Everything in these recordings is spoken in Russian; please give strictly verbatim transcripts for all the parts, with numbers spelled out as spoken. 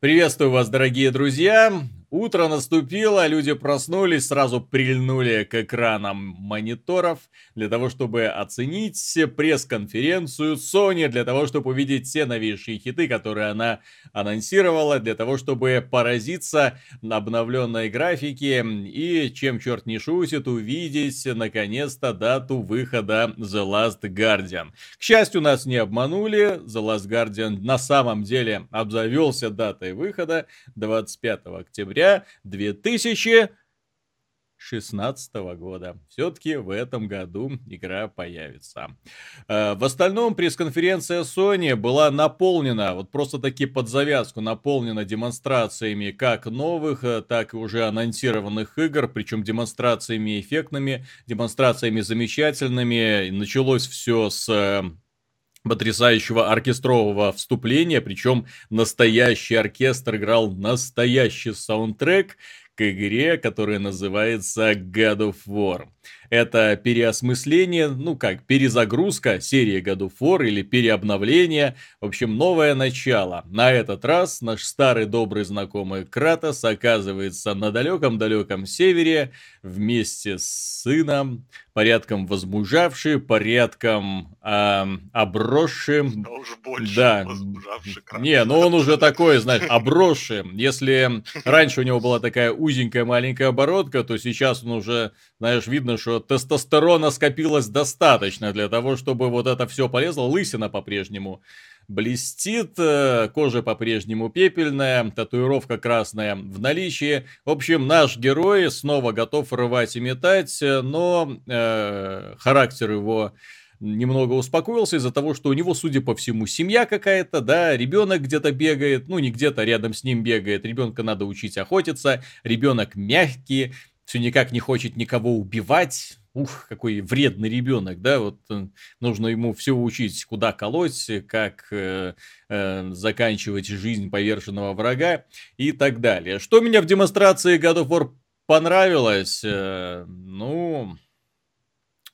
Приветствую вас, дорогие друзья. Утро наступило, люди проснулись, сразу прильнули к экранам мониторов для того, чтобы оценить пресс-конференцию Sony, для того, чтобы увидеть все новейшие хиты, которые она анонсировала, для того, чтобы поразиться обновленной графике и, чем черт не шутит, увидеть, наконец-то, дату выхода The Last Guardian. К счастью, нас не обманули, The Last Guardian на самом деле обзавелся датой выхода двадцать пятого октября две тысячи шестнадцатого года. Все-таки в этом году игра появится. В остальном пресс-конференция Sony была наполнена, вот просто-таки под завязку, наполнена демонстрациями как новых, так и уже анонсированных игр, причем демонстрациями эффектными, демонстрациями замечательными. Началось все с потрясающего оркестрового вступления, причем настоящий оркестр играл настоящий саундтрек к игре, которая называется God of War. Это переосмысление, ну как, перезагрузка серии God of War или переобновление. В общем, новое начало. На этот раз наш старый добрый знакомый Кратос оказывается на далеком-далеком севере вместе с сыном, порядком возмужавший, порядком э, обросшим. Да уж больше да. возмужавший Кратос. Не, ну он уже такой, знаешь, обросший. Если раньше у него была такая узенькая маленькая оборотка, то сейчас он уже, знаешь, видно, что тестостерона скопилось достаточно для того, чтобы вот это все полезло. Лысина по-прежнему блестит, кожа по-прежнему пепельная, татуировка красная в наличии. В общем, наш герой снова готов рвать и метать, но э, характер его немного успокоился из-за того, что у него, судя по всему, семья какая-то, да, ребенок где-то бегает, ну не где-то, рядом с ним бегает, ребенка надо учить охотиться, ребенок мягкий, все никак не хочет никого убивать. Ух, какой вредный ребенок, да, вот нужно ему все учить, куда колоть, как э, э, заканчивать жизнь поверженного врага и так далее. Что меня в демонстрации God of War понравилось? Э, ну,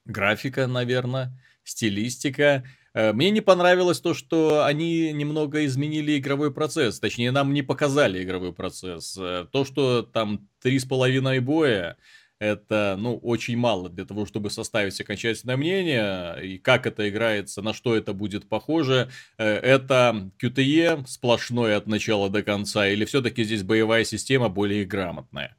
графика, наверное, стилистика. Мне не понравилось то, что они немного изменили игровой процесс. Точнее, нам не показали игровой процесс. То, что там три с половиной боя, это, ну, очень мало для того, чтобы составить окончательное мнение. И как это играется, на что это будет похоже. Это кью ти и сплошное от начала до конца? Или все-таки здесь боевая система более грамотная?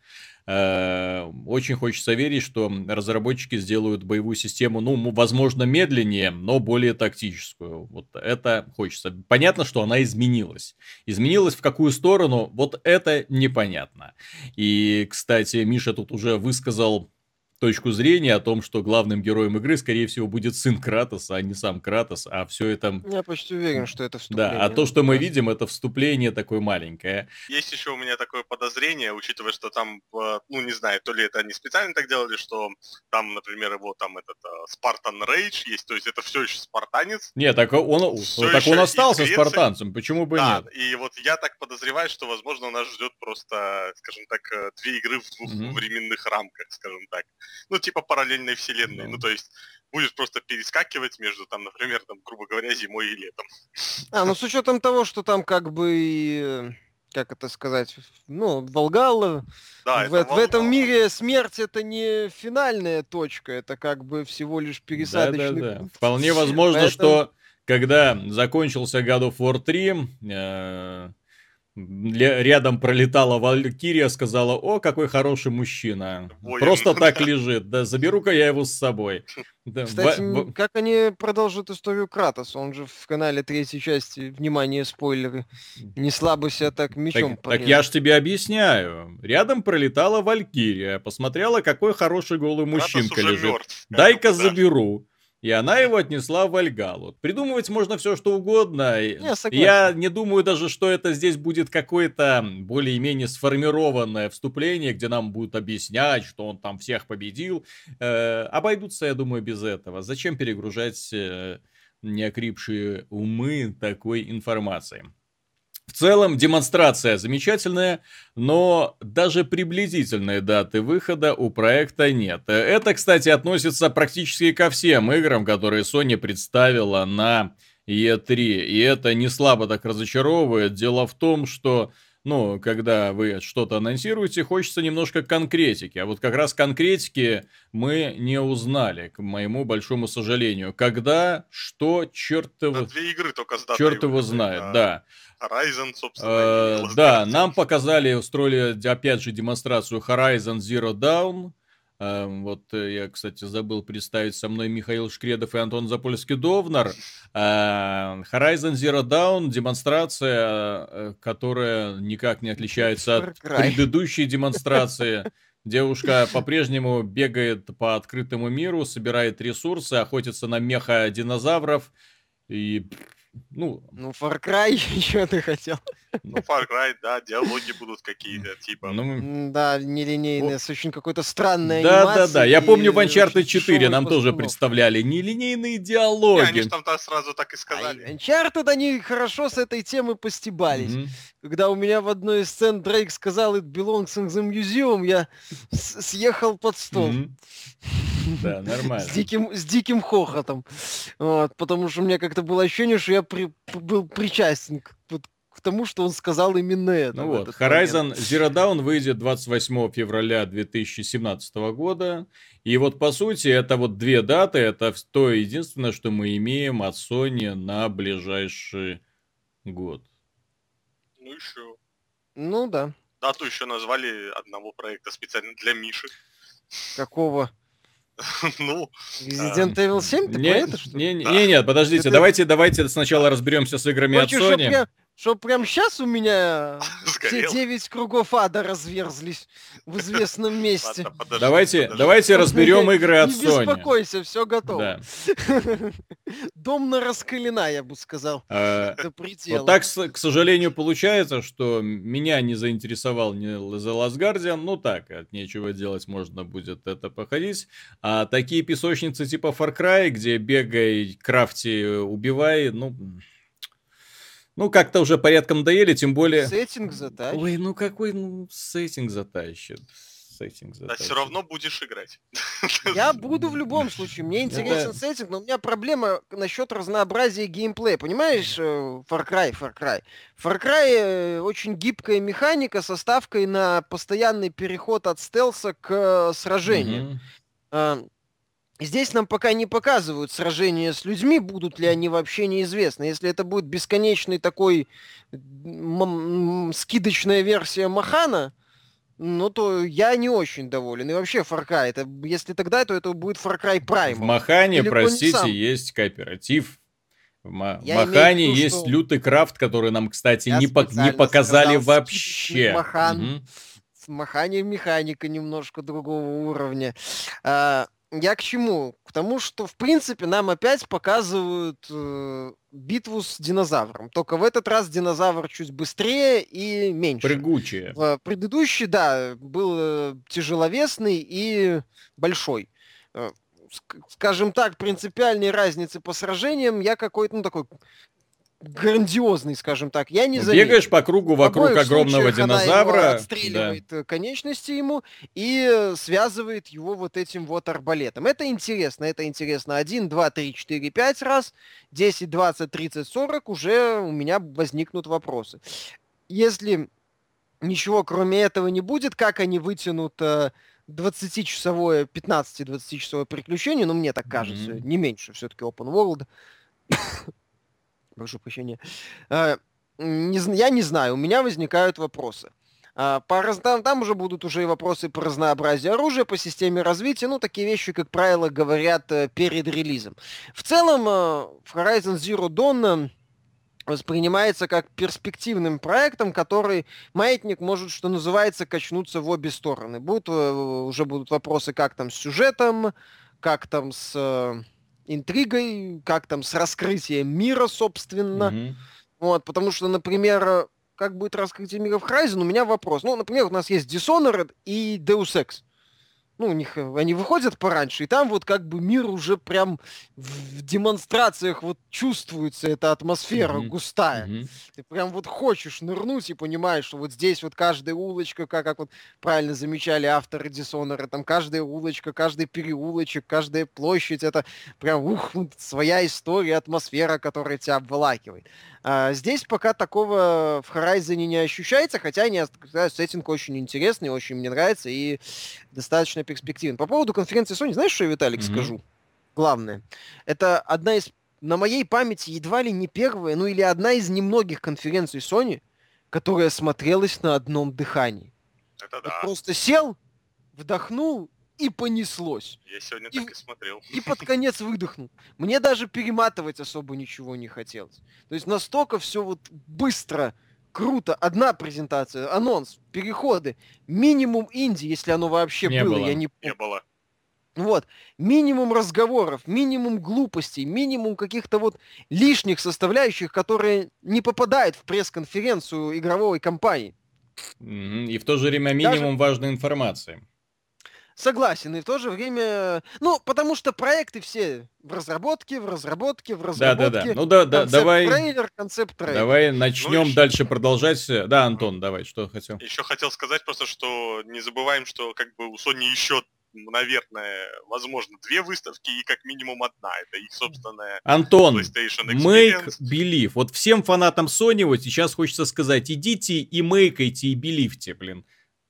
Очень хочется верить, что разработчики сделают боевую систему, ну, возможно, медленнее, но более тактическую. Вот это хочется. Понятно, что она изменилась. Изменилась в какую сторону, вот это непонятно. И, кстати, Миша тут уже высказал точку зрения о том, что главным героем игры, скорее всего, будет сын Кратоса, а не сам Кратос, а все это... Я почти уверен, что это вступление. Да, а то, что мы видим, это вступление такое маленькое. Есть еще у меня такое подозрение, учитывая, что там, ну, не знаю, то ли это они специально так делали, что там, например, его там этот Спартан Рейдж есть, то есть это все еще спартанец. Нет, так он, так он остался спартанцем, почему бы да, нет? И вот я так подозреваю, что, возможно, нас ждет просто, скажем так, две игры в двух угу. временных рамках, скажем так. Ну, типа параллельной вселенной. Да. Ну, то есть, будешь просто перескакивать между, там, например, там, грубо говоря, зимой и летом. А, ну, с учетом того, что там как бы, как это сказать, ну, Волгалла. Да, это в, Волгалла. В этом мире смерть — это не финальная точка, это как бы всего лишь пересадочный... Да, да, да. Вполне возможно, поэтому... что когда закончился God of War три... Э- рядом пролетала Валькирия, сказала: о, какой хороший мужчина. Ой, просто так лежит. Да, заберу-ка я его с собой. Кстати, Б... как они продолжат историю Кратоса? Он же в канале третьей части, внимание, спойлеры, не слабо себя так мечом так, порезал. Так я ж тебе объясняю. Рядом пролетала Валькирия, посмотрела, какой хороший голый мужчинка лежит. Мертв, дай-ка да. заберу. И она его отнесла в Вальгалу. Придумывать можно все, что угодно. Я, Я не думаю даже, что это здесь будет какое-то более-менее сформированное вступление, где нам будут объяснять, что он там всех победил. Э, обойдутся, я думаю, без этого. Зачем перегружать э, неокрепшие умы такой информацией? В целом, демонстрация замечательная, но даже приблизительной даты выхода у проекта нет. Это, кстати, относится практически ко всем играм, которые Sony представила на и три. И это не слабо так разочаровывает. Дело в том, что... ну, когда вы что-то анонсируете, хочется немножко конкретики. А вот как раз конкретики мы не узнали, к моему большому сожалению. Когда, что, черт его... Две игры только с датой. Черт его знает, а... да. Horizon, собственно. Э, да, нам показали, устроили, опять же, демонстрацию Horizon Zero Dawn. Вот я, кстати, забыл представить, со мной Михаил Шкредов и Антон Запольский-Довнар. Horizon Zero Dawn — демонстрация, которая никак не отличается от предыдущей демонстрации. Девушка по-прежнему бегает по открытому миру, собирает ресурсы, охотится на меха-динозавров и... Ну, ну, Far Cry, еще ты хотел. Ну, Far Cry, да, диалоги будут какие-то, типа. Ну, да, нелинейные, вот. С очень какой-то странной да, анимацией. Да-да-да, я помню, в Uncharted четыре нам тоже представляли нелинейные диалоги. И они же там да, сразу так и сказали. А Uncharted, они хорошо с этой темы постебались. Mm-hmm. Когда у меня в одной из сцен Дрейк сказал «It belongs in the museum», я съехал под стол. Mm-hmm. Да, нормально. С диким, с диким хохотом. Вот, потому что у меня как-то было ощущение, что я при, был причастен к, вот, к тому, что он сказал именно это. Ну вот, Horizon Zero Dawn выйдет двадцать восьмого февраля две тысячи семнадцатого года. И вот, по сути, это вот две даты. Это то единственное, что мы имеем от Sony на ближайший год. Ну еще. Ну да. Дату еще назвали одного проекта специально для Миши. Какого? Ну, Resident Evil семь, ты не, про это, что ли? Не, да. не, нет, подождите, это... давайте, давайте сначала разберемся с играми Хочешь, от Sony. Чтоб, я, чтоб прям сейчас у меня все девять кругов ада разверзлись в известном месте. Ладно, подожди, давайте, подожди. давайте разберем игры от Sony. Не беспокойся, все готово. Да. Домна раскалена, я бы сказал. А, вот так, к сожалению, получается, что меня не заинтересовал ни The Last Guardian. Ну так, от нечего делать, можно будет это походить. А такие песочницы типа Far Cry, где бегай, крафти, убивай, ну... Ну, как-то уже порядком доели, тем более... Сеттинг затащит. Ой, ну какой ну, сеттинг затащит. Сеттинг затащит. Да, все равно будешь играть. Я буду в любом случае. Мне интересен Это... сеттинг, но у меня проблема насчет разнообразия геймплея. Понимаешь, Far Cry, Far Cry. Far Cry очень гибкая механика со ставкой на постоянный переход от стелса к сражению. Mm-hmm. Здесь нам пока не показывают сражения с людьми, будут ли они вообще неизвестны. Если это будет бесконечный такой м- м- скидочная версия Махана, ну то я не очень доволен. И вообще Far Cry, это, если тогда, то это будет Far Cry Prime. В Махане, или простите, есть кооператив. В Ма- Махане виду, есть что... лютый крафт, который нам, кстати, не, по- не показали вообще. Махан. Угу. В Махане механика немножко другого уровня. А- Я к чему? К тому, что, в принципе, нам опять показывают э, битву с динозавром. Только в этот раз динозавр чуть быстрее и меньше. Прыгучее. В предыдущий, да, был тяжеловесный и большой. Скажем так, принципиальной разницы по сражениям я какой-то, ну, такой... грандиозный, скажем так, я не заметил. Бегаешь по кругу вокруг огромного динозавра. Она отстреливает да. конечности ему и связывает его вот этим вот арбалетом. Это интересно, это интересно. один, два, три, четыре, пять раз, десять, двадцать, тридцать, сорок уже у меня возникнут вопросы. Если ничего кроме этого не будет, как они вытянут... двадцатичасовое, пятнадцати-двадцатичасовое приключение, ну мне так кажется, mm-hmm. не меньше все-таки Open World. Прошу прощения. Я не знаю, у меня возникают вопросы. Там уже будут уже и вопросы по разнообразию оружия, по системе развития. Ну, такие вещи, как правило, говорят перед релизом. В целом, Horizon Zero Dawn воспринимается как перспективным проектом, который маятник может, что называется, качнуться в обе стороны. Будут, уже будут вопросы, как там с сюжетом, как там с... интригой, как там с раскрытием мира, собственно. Mm-hmm. Вот, потому что, например, как будет раскрытие мира в Horizon, у меня вопрос. Ну, например, у нас есть Dishonored и Deus Ex. ну, у них они выходят пораньше, и там вот как бы мир уже прям в демонстрациях вот чувствуется эта атмосфера mm-hmm. густая. Mm-hmm. Ты прям вот хочешь нырнуть и понимаешь, что вот здесь вот каждая улочка, как, как вот правильно замечали авторы Dishonored, там каждая улочка, каждый переулочек, каждая площадь, это прям ух, своя история, атмосфера, которая тебя обволакивает. А здесь пока такого в Horizon не ощущается, хотя не знаю, сеттинг очень интересный, очень мне нравится и достаточно перспективен. По поводу конференции Sony, знаешь, что я, Виталик, mm-hmm. скажу? Главное. Это одна из, на моей памяти, едва ли не первая, ну или одна из немногих конференций Sony, которая смотрелась на одном дыхании. Это да. Просто сел, вдохнул и понеслось. Я сегодня и, так и смотрел. И под конец выдохнул. Мне даже перематывать особо ничего не хотелось. То есть настолько все вот быстро... Круто. Одна презентация, анонс, переходы. Минимум инди, если оно вообще не было, было. Я не... не было. Вот. Минимум разговоров, минимум глупостей, минимум каких-то вот лишних составляющих, которые не попадают в пресс-конференцию игровой компании. Mm-hmm. И в то же время минимум Даже... важной информации. Согласен, и в то же время... Ну, потому что проекты все в разработке, в разработке, в разработке. Да-да-да. Ну да, да, давай... Концепт-трейлер, концепт-трейлер. Давай начнем ну, дальше еще... продолжать. Да, Антон, давай, что хотел. Еще хотел сказать просто, что не забываем, что как бы у Sony еще, наверное, возможно, две выставки и как минимум одна. Это их собственная Антон, PlayStation Experience. Make believe. Вот всем фанатам Sony вот сейчас хочется сказать, идите и мейкайте, и беливьте, блин.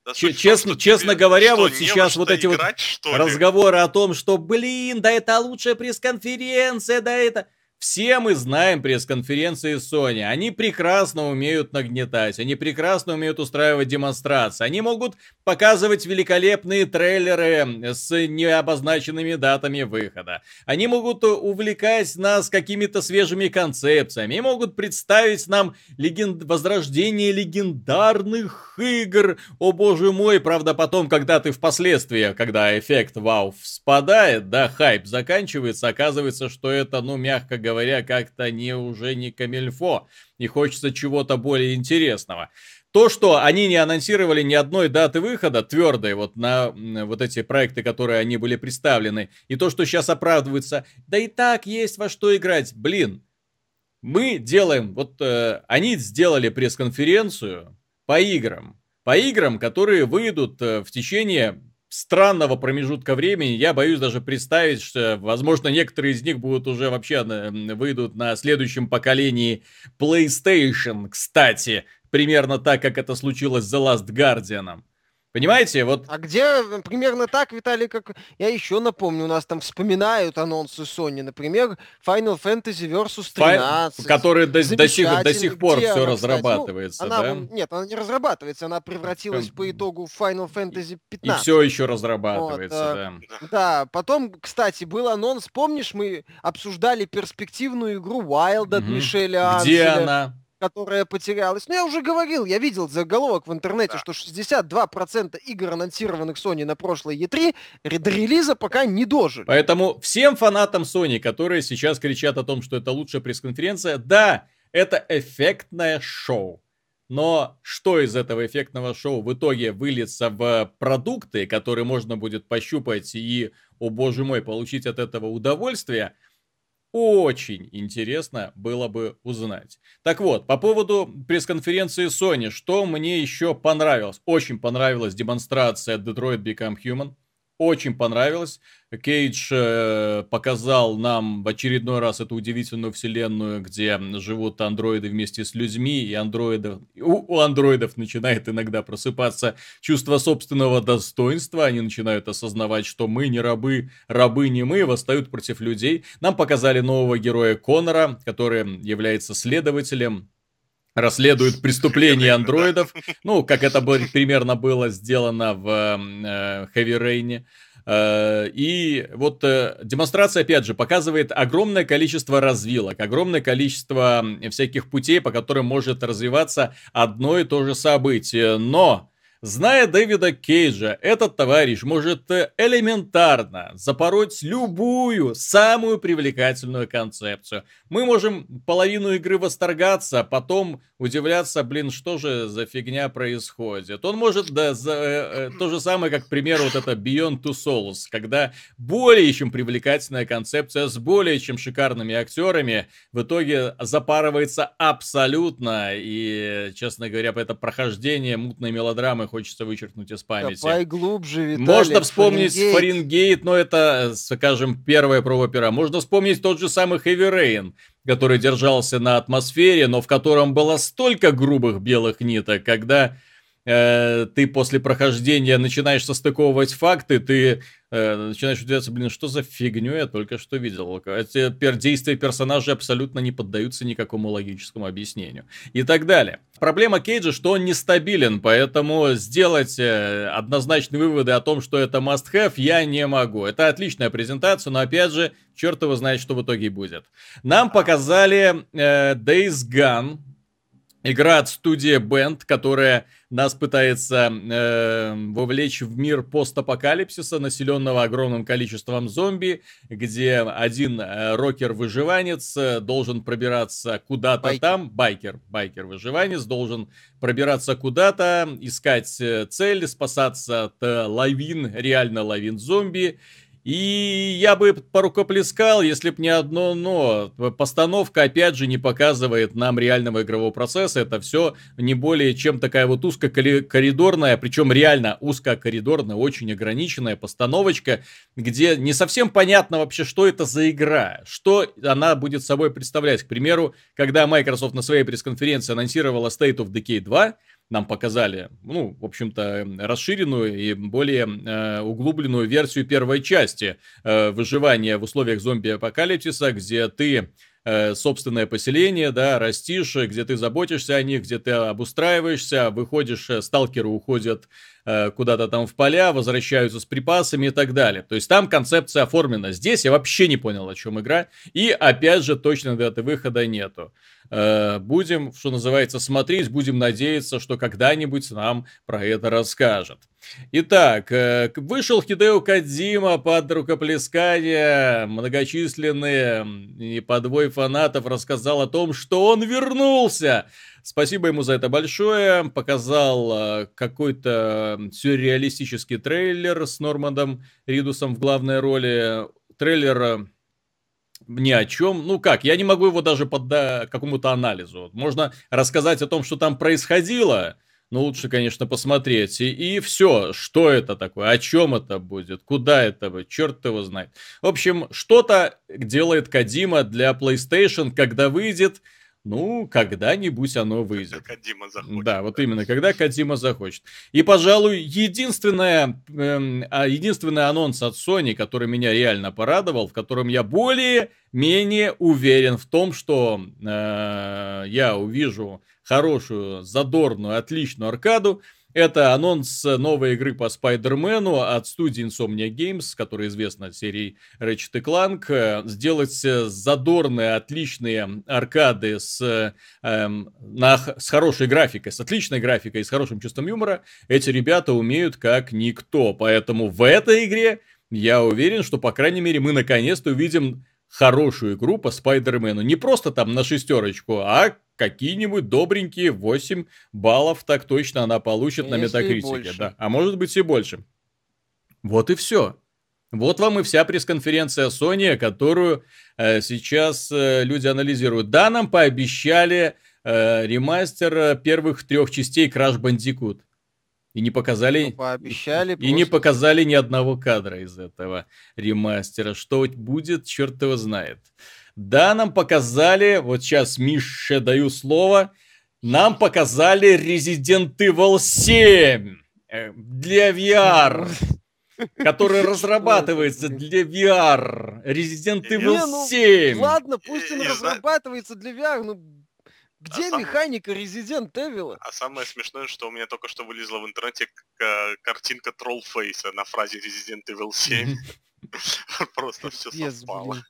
Да, Ч- честно том, честно говоря, что, вот сейчас вот эти играть, вот разговоры о том, что, блин, да это лучшая пресс-конференция, да это... Все мы знаем пресс-конференции Sony. Они прекрасно умеют нагнетать, они прекрасно умеют устраивать демонстрации. Они могут показывать великолепные трейлеры с необозначенными датами выхода. Они могут увлекать нас какими-то свежими концепциями. И могут представить нам леген... возрождение легендарных игр. О боже мой, правда потом, когда ты впоследствии, когда эффект вау спадает, да, хайп заканчивается, оказывается, что это, ну, мягко говоря, говоря, как-то не уже не камильфо, и хочется чего-то более интересного. То, что они не анонсировали ни одной даты выхода, твердой, вот на вот эти проекты, которые они были представлены, и то, что сейчас оправдывается, да и так есть во что играть, блин, мы делаем, вот э, они сделали пресс-конференцию по играм, по играм, которые выйдут э, в течение... странного промежутка времени, я боюсь даже представить, что, возможно, некоторые из них будут уже вообще на, выйдут на следующем поколении PlayStation, кстати, примерно так, как это случилось с The Last Guardian. Понимаете, вот... А где примерно так, Виталий, как... Я еще напомню, у нас там вспоминают анонсы Sony, например, Final Fantasy версус тринадцать. Фай... Который до, до, сих, до сих пор все она, разрабатывается, ну, она, да? Нет, она не разрабатывается, она превратилась по итогу в Final Fantasy пятнадцать. И все еще разрабатывается, вот, да. Да, потом, кстати, был анонс, помнишь, мы обсуждали перспективную игру Wild от угу. Мишеля Анселя. Где она? Которая потерялась. Ну, я уже говорил, я видел заголовок в интернете, да. Что шестьдесят два процента игр, анонсированных Sony на прошлой и три, до релиза пока не дожили. Поэтому всем фанатам Sony, которые сейчас кричат о том, что это лучшая пресс-конференция, да, это эффектное шоу. Но что из этого эффектного шоу в итоге выльется в продукты, которые можно будет пощупать и, о боже мой, получить от этого удовольствие, очень интересно было бы узнать. Так вот, по поводу пресс-конференции Sony, что мне еще понравилось? Очень понравилась демонстрация Detroit Become Human. Очень понравилось. Кейдж э, показал нам в очередной раз эту удивительную вселенную, где живут андроиды вместе с людьми, и андроидов, у, у андроидов начинает иногда просыпаться чувство собственного достоинства. Они начинают осознавать, что мы не рабы, рабы не мы, восстают против людей. Нам показали нового героя Коннора, который является следователем. Расследуют преступления андроидов, ну, как это было, примерно было сделано в Heavy Rain. И вот демонстрация, опять же, показывает огромное количество развилок, огромное количество всяких путей, по которым может развиваться одно и то же событие. Но Зная Дэвида Кейджа, этот товарищ может элементарно запороть любую, самую привлекательную концепцию. Мы можем половину игры восторгаться, а потом удивляться, блин, что же за фигня происходит. Он может, да, за, э, то же самое, как, к примеру, вот это Beyond Two Souls, когда более чем привлекательная концепция с более чем шикарными актерами в итоге запарывается абсолютно, и, честно говоря, это прохождение мутной мелодрамы хочется вычеркнуть из памяти. Копай глубже, Виталий. Можно вспомнить Фаренгейт, Фаренгейт но это, скажем, первая проба пера. Можно вспомнить тот же самый Heavy Rain, который держался на атмосфере, но в котором было столько грубых белых ниток, когда э, ты после прохождения начинаешь состыковывать факты, ты э, начинаешь удивляться, блин, что за фигню я только что видел. Эти действия персонажей абсолютно не поддаются никакому логическому объяснению и так далее. Проблема Кейджа, что он нестабилен, поэтому сделать э, однозначные выводы о том, что это must-have, я не могу. Это отличная презентация, но опять же, черт его знает, что в итоге будет. Нам показали э, Days Gone, игра от студии Bend, которая нас пытается э, вовлечь в мир постапокалипсиса, населенного огромным количеством зомби, где один э, рокер-выживанец должен пробираться куда-то байкер. там, байкер, байкер-выживанец должен пробираться куда-то, искать цель, спасаться от э, лавин, реально лавин зомби. И я бы порукоплескал, если б не одно но. Постановка, опять же, не показывает нам реального игрового процесса. Это все не более чем такая вот узкокоридорная, причем реально узкокоридорная, очень ограниченная постановочка, где не совсем понятно вообще, что это за игра, что она будет собой представлять. К примеру, когда Microsoft на своей пресс-конференции анонсировала State of Decay два, нам показали, ну, в общем-то, расширенную и более э, углубленную версию первой части э, выживания в условиях зомби-апокалипсиса, где ты э, собственное поселение, да, растишь, где ты заботишься о них, где ты обустраиваешься, выходишь, сталкеры уходят э, куда-то там в поля, возвращаются с припасами и так далее. То есть там концепция оформлена. Здесь я вообще не понял, о чем игра. И, опять же, точной даты выхода нету. Будем, что называется, смотреть, будем надеяться, что когда-нибудь нам про это расскажет. Итак, вышел Хидео Кодзима под рукоплескание. Многочисленные и подвой фанатов рассказал о том, что он вернулся. Спасибо ему за это большое. Показал какой-то сюрреалистический трейлер с Норманом Ридусом в главной роли. Трейлер... Ни о чем. Ну как, я не могу его даже под да, какому-то анализу. Можно рассказать о том, что там происходило, но лучше, конечно, посмотреть. И, и все, что это такое, о чем это будет, куда это будет, черт его знает. В общем, что-то делает Кодзима для PlayStation, когда выйдет. Ну, когда-нибудь оно выйдет. Когда Кодзима захочет. Да, вот именно, когда Кодзима захочет. И, пожалуй, единственное, э, единственный анонс от Sony, который меня реально порадовал, в котором я более-менее уверен в том, что э, я увижу хорошую, задорную, отличную аркаду, это анонс новой игры по Спайдермену от студии Insomnia Games, которая известна серией Ratchet энд Clank. Сделать задорные, отличные аркады с, эм, на, с хорошей графикой, с отличной графикой и с хорошим чувством юмора эти ребята умеют как никто. Поэтому в этой игре я уверен, что, по крайней мере, мы наконец-то увидим хорошую игру по Спайдермену. Не просто там на шестерочку, а какие-нибудь добренькие восемь баллов так точно она получит. Если на метакритике. Да. А может быть и больше. Вот и все. Вот вам и вся пресс-конференция Sony, которую э, сейчас э, люди анализируют. Да, нам пообещали э, ремастер первых трех частей Crash Bandicoot. И не показали, пообещали, и просто... не показали ни одного кадра из этого ремастера. Что будет, черт его знает. Да, нам показали, вот сейчас Мише даю слово, нам показали Resident Evil семь для ви ар, который разрабатывается для ви ар. Resident Evil семь. Ладно, пусть он разрабатывается для ви ар, но... Где а механика сам... Resident Evil? А самое смешное, что у меня только что вылезла в интернете картинка Троллфейса на фразе Resident Evil семь. Просто все совпало.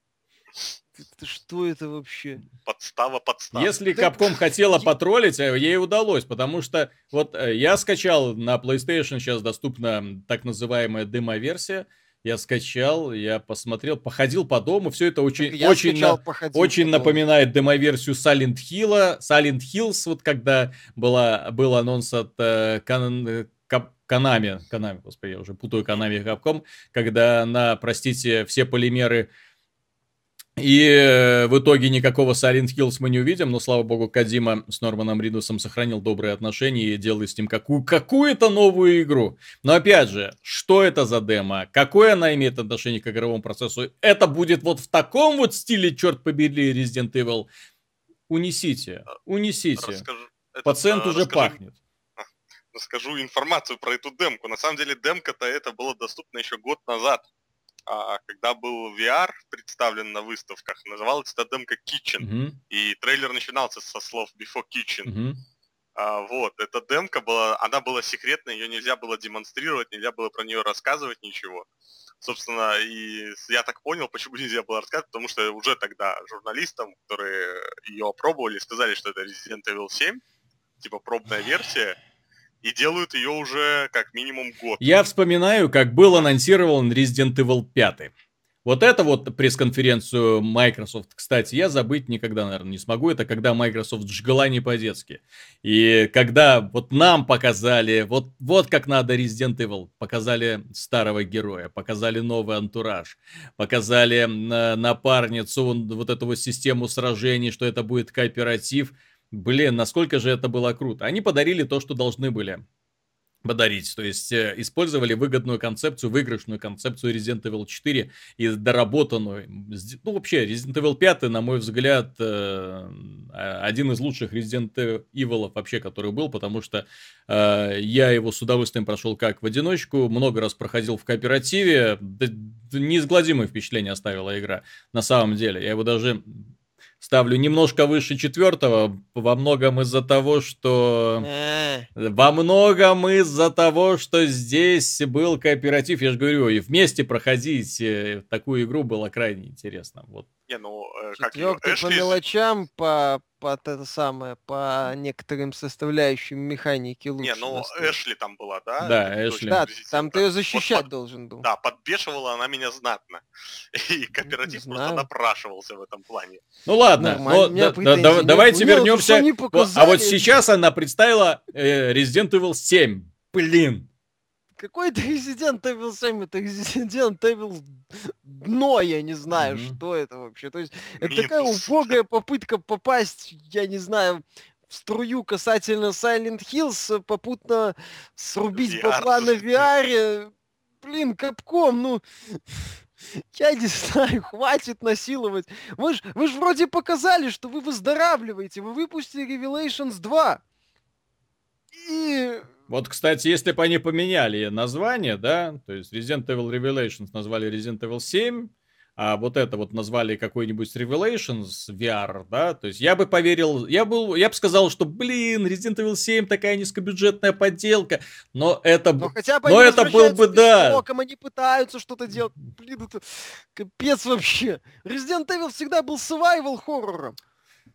Это что это вообще? Подстава, подстава. Если Capcom хотела потроллить, ей удалось, потому что вот я скачал на PlayStation, сейчас доступна так называемая демо-версия. Я скачал, я посмотрел, походил по дому. Все это очень, очень, скачал, на, очень напоминает демо-версию Silent Hill'а. Silent Hills, вот когда была, был анонс от э, Кан... Кап... Konami, Konami, господи, я уже путаю Konami и Capcom, когда на, простите, все полимеры. И в итоге никакого Silent Hills мы не увидим, но, слава богу, Кодзима с Норманом Ридусом сохранил добрые отношения и делает с ним какую- какую-то новую игру. Но, опять же, что это за демо? Какое она имеет отношение к игровому процессу? Это будет вот в таком вот стиле, черт побери, Resident Evil. Унесите, унесите. Расскажу, Пациент это, уже расскажу, пахнет. Расскажу информацию про эту демку. На самом деле, демка-то это было доступно еще год назад. Когда был ви ар представлен на выставках, называлась эта демка Kitchen, uh-huh. и трейлер начинался со слов Before Kitchen. Uh-huh. А, вот, эта демка была, она была секретной, ее нельзя было демонстрировать, нельзя было про нее рассказывать ничего. Собственно, и я так понял, почему нельзя было рассказывать, потому что уже тогда журналистам, которые ее опробовали, сказали, что это Resident Evil семь, типа пробная версия. И делают ее уже как минимум год. Я вспоминаю, как был анонсирован Resident Evil пять. Вот это вот пресс-конференцию Microsoft, кстати, я забыть никогда, наверное, не смогу. Это когда Microsoft жгла не по-детски. И когда вот нам показали, вот, вот как надо Resident Evil. Показали старого героя, показали новый антураж, показали напарницу, вот эту вот систему сражений, что это будет кооператив. Блин, насколько же это было круто. Они подарили то, что должны были подарить. То есть, э, использовали выгодную концепцию, выигрышную концепцию Resident Evil четыре и доработанную. Ну, вообще, Resident Evil пять, на мой взгляд, э, один из лучших Resident Evil вообще, который был, потому что э, я его с удовольствием прошел как в одиночку, много раз проходил в кооперативе. Да, неизгладимое впечатление оставила игра. На самом деле, я его даже... ставлю немножко выше четвертого, во многом из-за того, что... во многом из-за того, что здесь был кооператив, я же говорю, и вместе проходить такую игру было крайне интересно. Вот. Не, ну, как Четвертый по мелочам, по, по, это самое, по некоторым составляющим механики лучше. Не, ну Эшли там была, да? Да, Эшли. Да, там ты ее защищать вот должен был. Да, подбешивала она меня знатно. И кооператив просто напрашивался в этом плане. Ну ладно, но, да, да, давайте нет, вернемся. А вот сейчас она представила э, Resident Evil семь. Блин. Какой это Resident Evil семь? Это Resident Evil дно, я не знаю, mm-hmm. что это вообще. То есть это Нет, такая убогая попытка попасть, я не знаю, в струю касательно Silent Hills, попутно срубить ви ар. Бабла на ви ар. Блин, Capcom, ну... Я не знаю, хватит насиловать. Вы же вы ж вроде показали, что вы выздоравливаете. Вы выпустили Revelations два. И... Вот, кстати, если бы они поменяли название, да, то есть Resident Evil Revelations назвали Resident Evil семь, а вот это вот назвали какой-нибудь Revelations ви ар, да, то есть я бы поверил, я был, я бы сказал, что, блин, Resident Evil семь такая низкобюджетная подделка, но это, но хотя бы но это был бы, да. Сроком, они пытаются что-то делать, блин, это капец вообще. Resident Evil всегда был survival хоррором.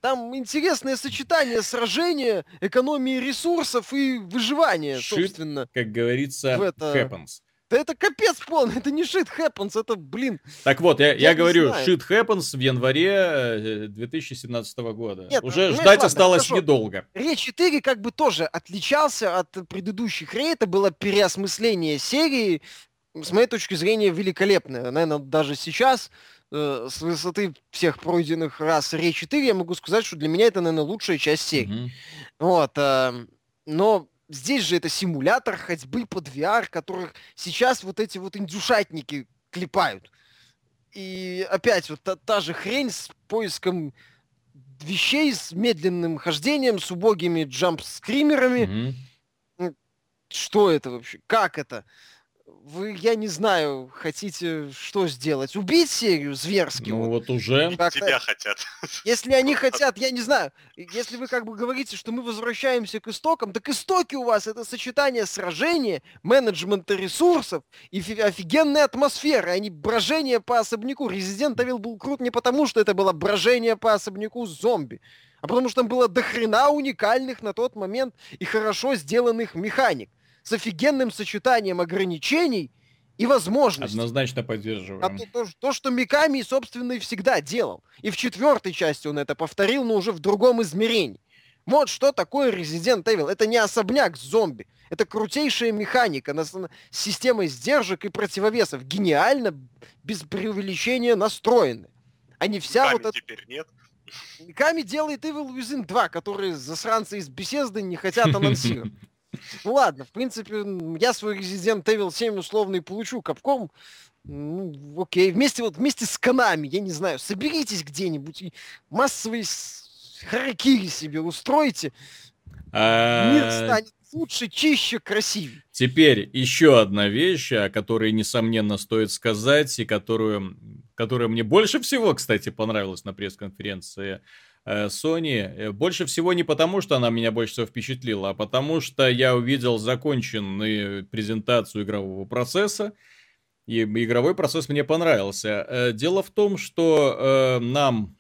Там интересное сочетание сражения, экономии ресурсов и выживания, shit, собственно. Как говорится, это... happens. Да это капец полный, это не shit happens, это, блин... Так вот, я, я, я говорю, знаю. Shit happens в январе две тысячи семнадцатого года. Нет, уже ждать ладно, осталось хорошо. Недолго. Рейд четыре как бы тоже отличался от предыдущих рейд, это было переосмысление серии, с моей точки зрения, великолепное. Наверное, даже сейчас... с высоты всех пройденных раз Рейд четыре, я могу сказать, что для меня это, наверное, лучшая часть серии. Mm-hmm. Вот, э, но здесь же это симулятор ходьбы под ви ар, которых сейчас вот эти вот индюшатники клепают. И опять вот та, та же хрень с поиском вещей, с медленным хождением, с убогими джамп-скримерами. Mm-hmm. Что это вообще? Как это? вы, я не знаю, хотите что сделать? Убить серию зверски? Ну вот, вот уже. Как-то... Тебя хотят. Если они хотят, я не знаю. Если вы как бы говорите, что мы возвращаемся к истокам, так истоки у вас — это сочетание сражения, менеджмента ресурсов и офигенной атмосферы, а не брожение по особняку. Resident Evil был крут не потому, что это было брожение по особняку зомби, а потому что там было дохрена уникальных на тот момент и хорошо сделанных механик с офигенным сочетанием ограничений и возможностей. Однозначно поддерживаю. А то, то, то, что Миками, собственно, и всегда делал. И в четвертой части он это повторил, но уже в другом измерении. Вот что такое Resident Evil. Это не особняк с зомби. Это крутейшая механика с системой сдержек и противовесов. Гениально, без преувеличения настроены. А не вся Миками вот теперь эта... нет. Миками делает Evil Within два, которые засранцы из Bethesda не хотят анонсировать. Ну ладно, в принципе, я свой Resident Evil семь условно и получу. Capcom, ну, окей, вместе, вот, вместе с Konami, я не знаю, соберитесь где-нибудь и массовые харакири себе устройте. Мир станет лучше, чище, красивее. Теперь еще одна вещь, о которой, несомненно, стоит сказать, и которую, которая мне больше всего, кстати, понравилась на пресс-конференции Sony. Больше всего не потому, что она меня больше всего впечатлила, а потому что я увидел законченную презентацию игрового процесса, и игровой процесс мне понравился. Дело в том, что нам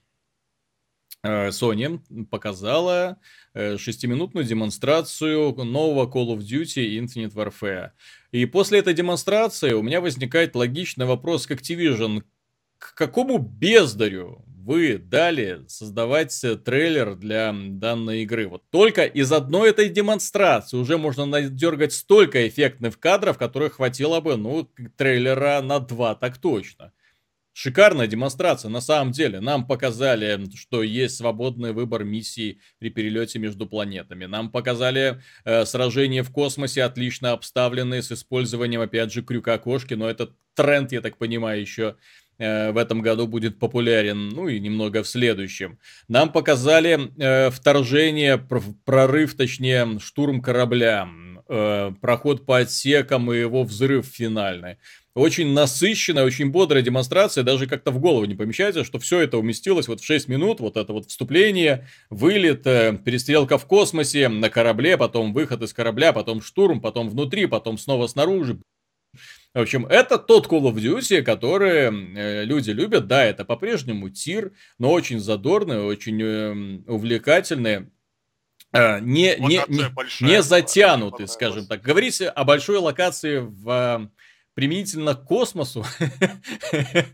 Sony показала шестиминутную демонстрацию нового Call of Duty Infinite Warfare. И после этой демонстрации у меня возникает логичный вопрос к Activision. К какому бездарю вы дали создавать трейлер для данной игры? Вот только из одной этой демонстрации уже можно надергать столько эффектных кадров, которых хватило бы, ну, трейлера на два, так точно. Шикарная демонстрация, на самом деле. Нам показали, что есть свободный выбор миссий при перелете между планетами. Нам показали э, сражения в космосе, отлично обставленные, с использованием, опять же, крюка-кошки. Но этот тренд, я так понимаю, еще... в этом году будет популярен, ну и немного в следующем. Нам показали э, вторжение, прорыв, точнее, штурм корабля, э, проход по отсекам и его взрыв финальный. Очень насыщенная, очень бодрая демонстрация, даже как-то в голову не помещается, что все это уместилось вот в шесть минут, вот это вот вступление, вылет, э, перестрелка в космосе, на корабле, потом выход из корабля, потом штурм, потом внутри, потом снова снаружи. В общем, это тот Call of Duty, который э, люди любят. Да, это по-прежнему тир, но очень задорный, очень э, увлекательный. Э, не, не, не, не затянутый, скажем так. Говорите о большой локации в... применительно к космосу.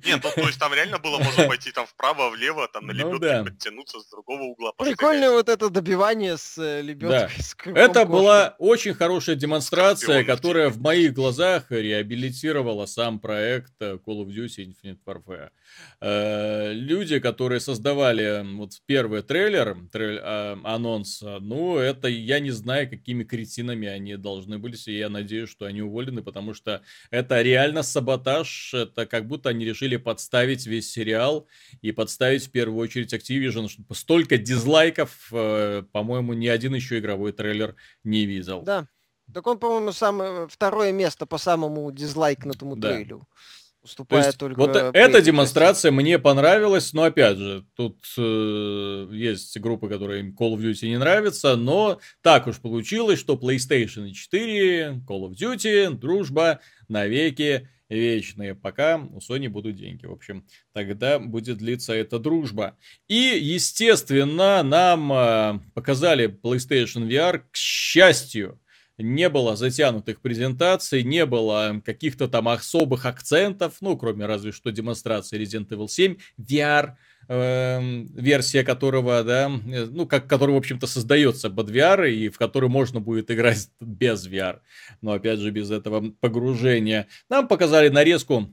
Нет, ну то есть там реально было можно пойти там вправо, влево, там на лебедке, ну, да, подтянуться с другого угла. Прикольное вот это добивание с лебедкой. Да. Это кошки. Была очень хорошая демонстрация, которая в моих глазах реабилитировала сам проект Call of Duty Infinite Warfare. Э, люди, которые создавали вот первый трейлер, трейлер э, анонс, ну это я не знаю, какими кретинами они должны были, и я надеюсь, что они уволены, потому что это Это реально саботаж, это как будто они решили подставить весь сериал и подставить в первую очередь Activision. Столько дизлайков, э, по-моему, ни один еще игровой трейлер не видел. Да, так он, по-моему, самое, второе место по самому дизлайкнутому да. трейлеру. Уступая То есть, только вот эта демонстрация мне понравилась, но опять же, тут э, есть группы, которые им Call of Duty не нравится, но так уж получилось, что PlayStation четыре, Call of Duty, дружба навеки вечные, пока у Sony будут деньги. В общем, тогда будет длиться эта дружба. И, естественно, нам э, показали PlayStation ви ар, к счастью. Не было затянутых презентаций, не было каких-то там особых акцентов, ну, кроме разве что демонстрации Resident Evil семь, ви ар, э, версия которого, да, ну, как, который, в общем-то, создается под ви ар, и в который можно будет играть без ви ар, но, опять же, без этого погружения. Нам показали нарезку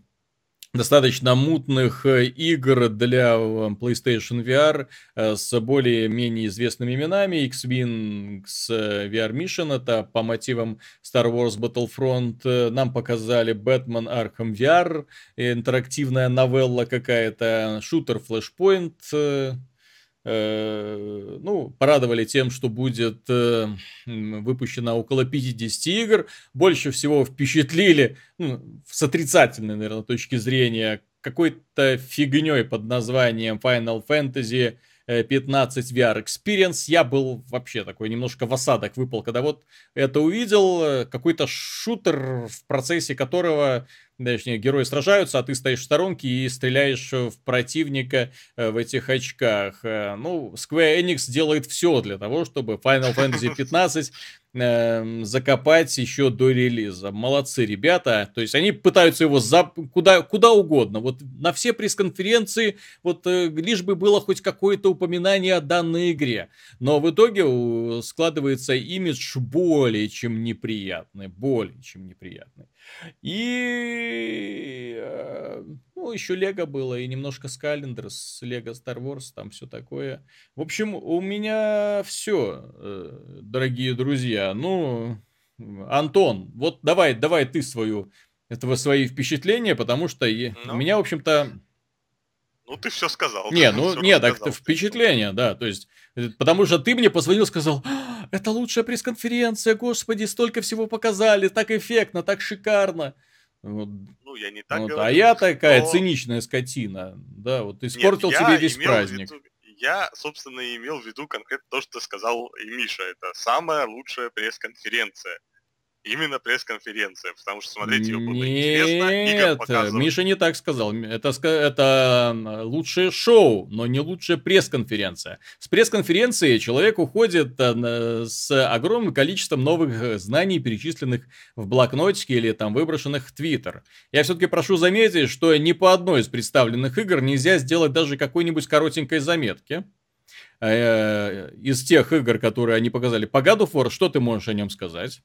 достаточно мутных игр для PlayStation ви ар с более-менее известными именами. X-Wing с ви ар Mission, это по мотивам Star Wars Battlefront. Нам показали Batman Arkham ви ар, интерактивная новелла какая-то, шутер Flashpoint. Э, ну, порадовали тем, что будет э, выпущено около пятьдесят игр. Больше всего впечатлили, ну, с отрицательной, наверное, точки зрения, какой-то фигней под названием Final Fantasy пятнадцать ви ар Experience. Я был вообще такой немножко в осадок выпал, когда вот это увидел. Какой-то шутер, в процессе которого, точнее, герои сражаются, а ты стоишь в сторонке и стреляешь в противника в этих очках. Ну, Square Enix делает все для того, чтобы Final Fantasy пятнадцать э, закопать еще до релиза. Молодцы ребята. То есть они пытаются его за... куда, куда угодно. Вот на все пресс-конференции вот, э, лишь бы было хоть какое-то упоминание о данной игре. Но в итоге складывается имидж более чем неприятный. Более чем неприятный. И, ну, еще Лего было, и немножко Скалендерс, Лего Star Wars, там все такое. В общем, у меня все, дорогие друзья. Ну, Антон, вот давай, давай ты свою, этого, свои впечатления, потому что ну, у меня, в общем-то... Ну, ты все сказал. Не, ну, не, так сказал, впечатление, да, то есть, потому что ты мне позвонил и сказал... Это лучшая пресс-конференция, господи, столько всего показали, так эффектно, так шикарно. Вот. Ну, я не так вот. говорю. А я такая но... циничная скотина, да, вот испортил Нет, тебе весь праздник. Ввиду, я, собственно, и имел в виду конкретно то, что сказал и Миша, это самая лучшая пресс-конференция. Именно пресс-конференция, потому что смотреть ее было интересно. Нет, Миша не так сказал. Это, это лучшее шоу, но не лучшая пресс-конференция. С пресс-конференции человек уходит с огромным количеством новых знаний, перечисленных в блокнотике или там выброшенных в Твиттер. Я все-таки прошу заметить, что ни по одной из представленных игр нельзя сделать даже какой-нибудь коротенькой заметки. Из тех игр, которые они показали по God of War, что ты можешь о нем сказать?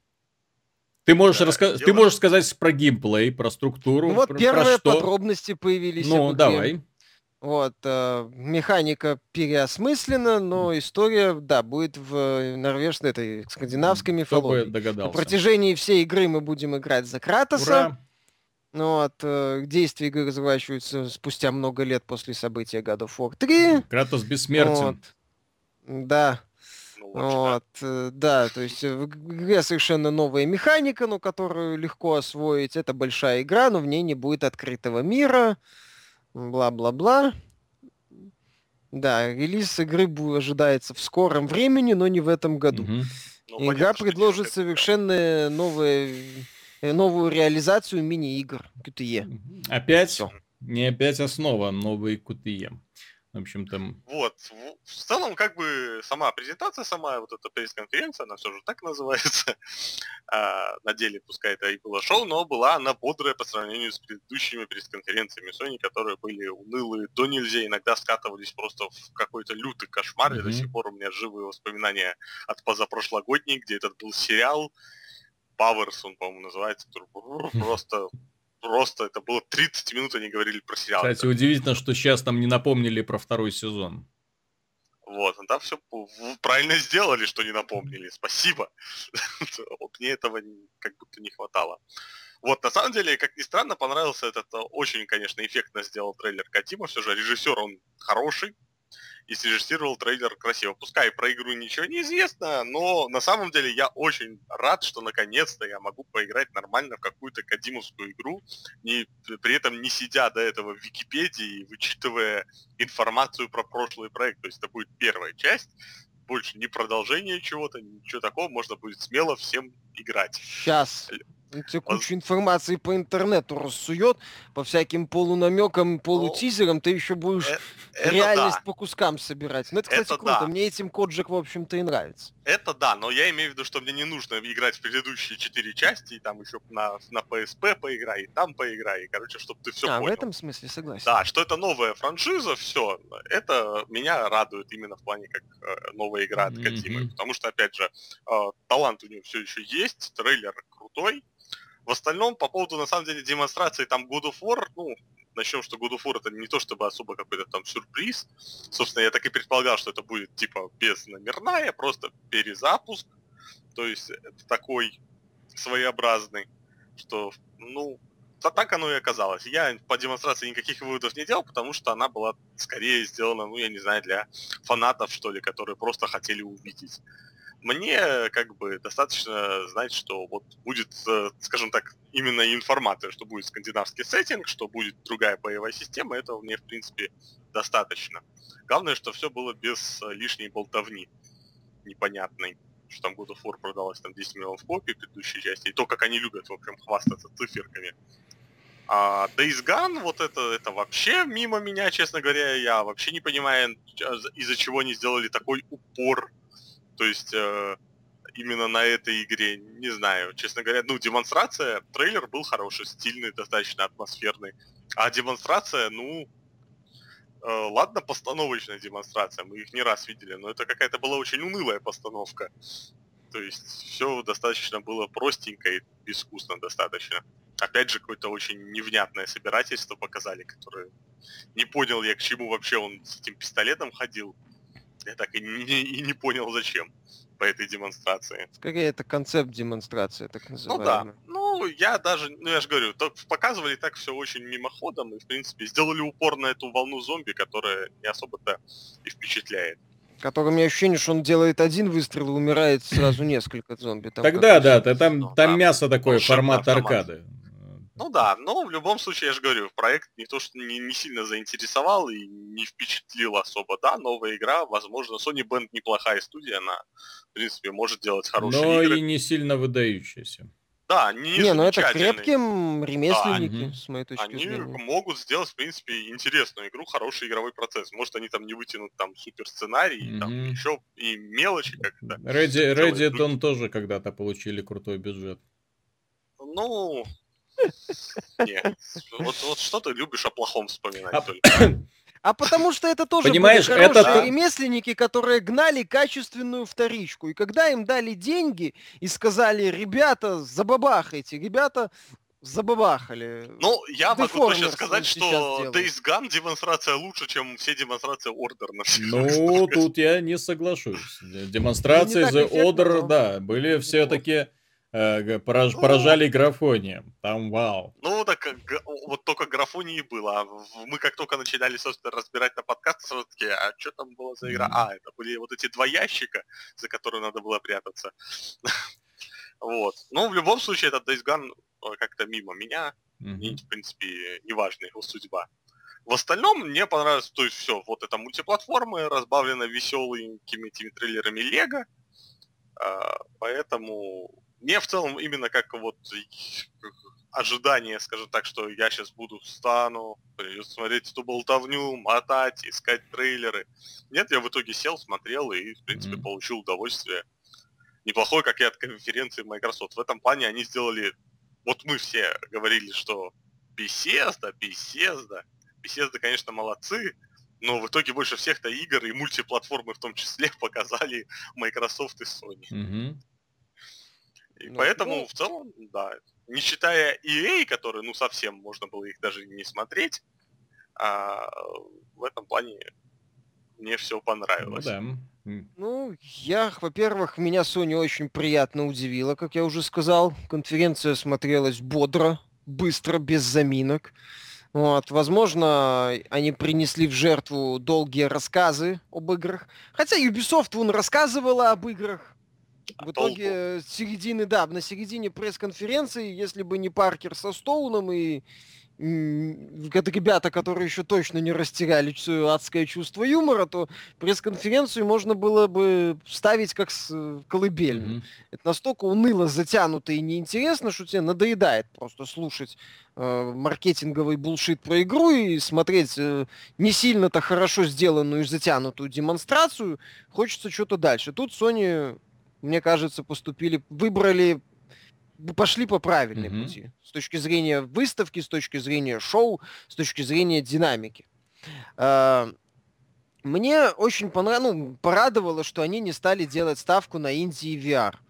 Ты можешь, да, раска... ты можешь сказать про геймплей, про структуру. Ну, вот про, первые про подробности появились. Ну, давай. Вот, э, механика переосмыслена, но история, да, будет в норвежской, этой скандинавской мифологии. Кто бы догадался. На протяжении всей игры мы будем играть за Кратоса. Вот, э, действия игры разворачиваются спустя много лет после события God of War три. Кратос бессмертен. Вот. Да. Вот, да, то есть в игре совершенно новая механика, но которую легко освоить. Это большая игра, но в ней не будет открытого мира, бла-бла-бла. Да, релиз игры ожидается в скором времени, но не в этом году. Угу. Игра предложит совершенно новые, новую реализацию мини-игр кью ти и. Опять? Всё. Не опять основа, новые кью ти и. В общем, там... Вот. В целом, как бы, сама презентация, сама вот эта пресс-конференция, она все же так называется. А, на деле, пускай это и было шоу, но была она бодрая по сравнению с предыдущими пресс-конференциями Sony, которые были унылые до нельзя, иногда скатывались просто в какой-то лютый кошмар. Mm-hmm. И до сих пор у меня живые воспоминания от позапрошлогодней, где этот был сериал Powers, он, по-моему, называется. Просто... Просто это было тридцать минут, они говорили про сериал. Кстати, удивительно, что сейчас нам не напомнили про второй сезон. Вот, там все правильно сделали, что не напомнили. Спасибо. Мне этого как будто не хватало. Вот, на самом деле, как ни странно, понравился этот, очень, конечно, эффектно сделал трейлер Кодзима. Все же режиссер, он хороший. И срежиссировал трейлер красиво. Пускай про игру ничего не известно, но на самом деле я очень рад, что наконец-то я могу поиграть нормально в какую-то кодзимовскую игру, не, при этом не сидя до этого в Википедии, вычитывая информацию про прошлый проект. То есть это будет первая часть, больше не продолжение чего-то, ничего такого, можно будет смело всем играть. Сейчас. Тебе кучу информации по интернету рассует, по всяким полунамекам, полутизерам, ну, ты еще будешь это, реальность да. по кускам собирать. Ну это, кстати, это круто, да. Мне этим Коджик, в общем-то, и нравится. Это да, но я имею в виду, что мне не нужно играть в предыдущие четыре части, и там еще на, на пи эс пи поиграй, и там поиграй, и, короче, чтобы ты все а, понял. А, в этом смысле согласен. Да, что это новая франшиза, все, это меня радует именно в плане как э, новая игра от Кодзимы, mm-hmm. потому что, опять же, э, талант у него все еще есть, трейлер крутой. В остальном, по поводу, на самом деле, демонстрации там God of War, ну, начнем, что God of War это не то, чтобы особо какой-то там сюрприз. Собственно, я так и предполагал, что это будет, типа, безномерная, просто перезапуск. То есть, это такой своеобразный, что, ну, А так оно и оказалось. Я по демонстрации никаких выводов не делал, потому что она была скорее сделана, ну, я не знаю, для фанатов, что ли, которые просто хотели увидеть. Мне, как бы, достаточно знать, что вот будет, скажем так, именно информация, что будет скандинавский сеттинг, что будет другая боевая система, этого мне, в принципе, достаточно. Главное, что все было без лишней болтовни непонятной, что там God of War продалось там десять миллионов копий предыдущей части, и то, как они любят, вот прям хвастаться циферками. А Days Gone, вот это, это вообще мимо меня, честно говоря, я вообще не понимаю, из-за чего они сделали такой упор, то есть э, именно на этой игре, не знаю, честно говоря, ну, демонстрация, трейлер был хороший, стильный, достаточно атмосферный, а демонстрация, ну... Ладно, постановочная демонстрация, мы их не раз видели, но это какая-то была очень унылая постановка. То есть все достаточно было простенько и безвкусно достаточно. Опять же, какое-то очень невнятное собирательство показали, которое... Не понял я, к чему вообще он с этим пистолетом ходил. Я так и не, и не понял, зачем по этой демонстрации. Скорее, это концепт демонстрации, так называемый. Ну да. Ну, я даже, ну я же говорю, показывали так все очень мимоходом, и, в принципе, сделали упор на эту волну зомби, которая не особо-то и впечатляет. Которым, у меня ощущение, что он делает один выстрел и умирает сразу несколько зомби. Там Тогда, да, да, там, ну, там да, мясо такое, формат аркады. Ну да, но в любом случае, я же говорю, проект не то что не, не сильно заинтересовал и не впечатлил особо, да, новая игра, возможно, Sony Bend неплохая студия, она, в принципе, может делать хорошие но игры. Но и не сильно выдающаяся. Да, не, не ну это крепким ремесленники, да, с моей точки они зрения. Они могут сделать, в принципе, интересную игру, хороший игровой процесс. Может, они там не вытянут там супер сценарий, mm-hmm. там еще и мелочи как-то. Ready, Ready Dawn тоже когда-то получили крутой бюджет. Ну... Нет, вот, вот что ты любишь о плохом вспоминать а... только. А потому что это тоже Понимаешь, были хорошие это... ремесленники, которые гнали качественную вторичку. И когда им дали деньги и сказали, ребята, забабахайте, ребята... забабахали. Ну, я Deformers могу точно сказать, что Days Gone демонстрация лучше, чем все демонстрации Order на всех. Ну, тут я не соглашусь. Демонстрации The Order, да, были все такие... Пораж, ну, поражали графонием. Там вау. Ну, так вот только графонии было. Мы как только начинали, собственно, разбирать на подкаст, сразу такие, а что там было за игра? А, это были вот эти два ящика, за которые надо было прятаться. Вот. Ну, в любом случае, этот Days Gone как-то мимо меня. Мне, в принципе, неважна его судьба. В остальном мне понравилось, то есть все, вот это мультиплатформы, разбавлено веселенькими этими трейлерами Лего. Поэтому... Мне в целом именно как вот ожидание, скажем так, что я сейчас буду встану, придется смотреть эту болтовню, мотать, искать трейлеры. Нет, я в итоге сел, смотрел и, в принципе, mm-hmm. получил удовольствие. Неплохое, как и от конференции Microsoft. В этом плане они сделали... Вот мы все говорили, что Bethesda, Bethesda, Bethesda, конечно, молодцы, но в итоге больше всех-то игр и мультиплатформы в том числе показали Microsoft и Sony. Mm-hmm. И ну, поэтому, ну, в целом, да, не считая и эй, которые, ну, совсем можно было их даже не смотреть, а в этом плане мне все понравилось. Ну, да. ну, я, во-первых, меня Sony очень приятно удивила, как я уже сказал. Конференция смотрелась бодро, быстро, без заминок. Вот, возможно, они принесли в жертву долгие рассказы об играх. Хотя Ubisoft, вон, рассказывала об играх. В итоге середины, да, на середине пресс-конференции, если бы не Паркер со Стоуном и ребята, которые еще точно не растеряли свое адское чувство юмора, то пресс-конференцию можно было бы ставить как колыбельную. Mm-hmm. Это настолько уныло, затянуто и неинтересно, что тебе надоедает просто слушать э, маркетинговый булшит про игру и смотреть э, не сильно-то хорошо сделанную и затянутую демонстрацию. Хочется что-то дальше. Тут Sony... Мне кажется, поступили, выбрали, пошли по правильной mm-hmm. пути. С точки зрения выставки, с точки зрения шоу, с точки зрения динамики. Мне очень понрав... ну, порадовало, что они не стали делать ставку на инди и ви ар,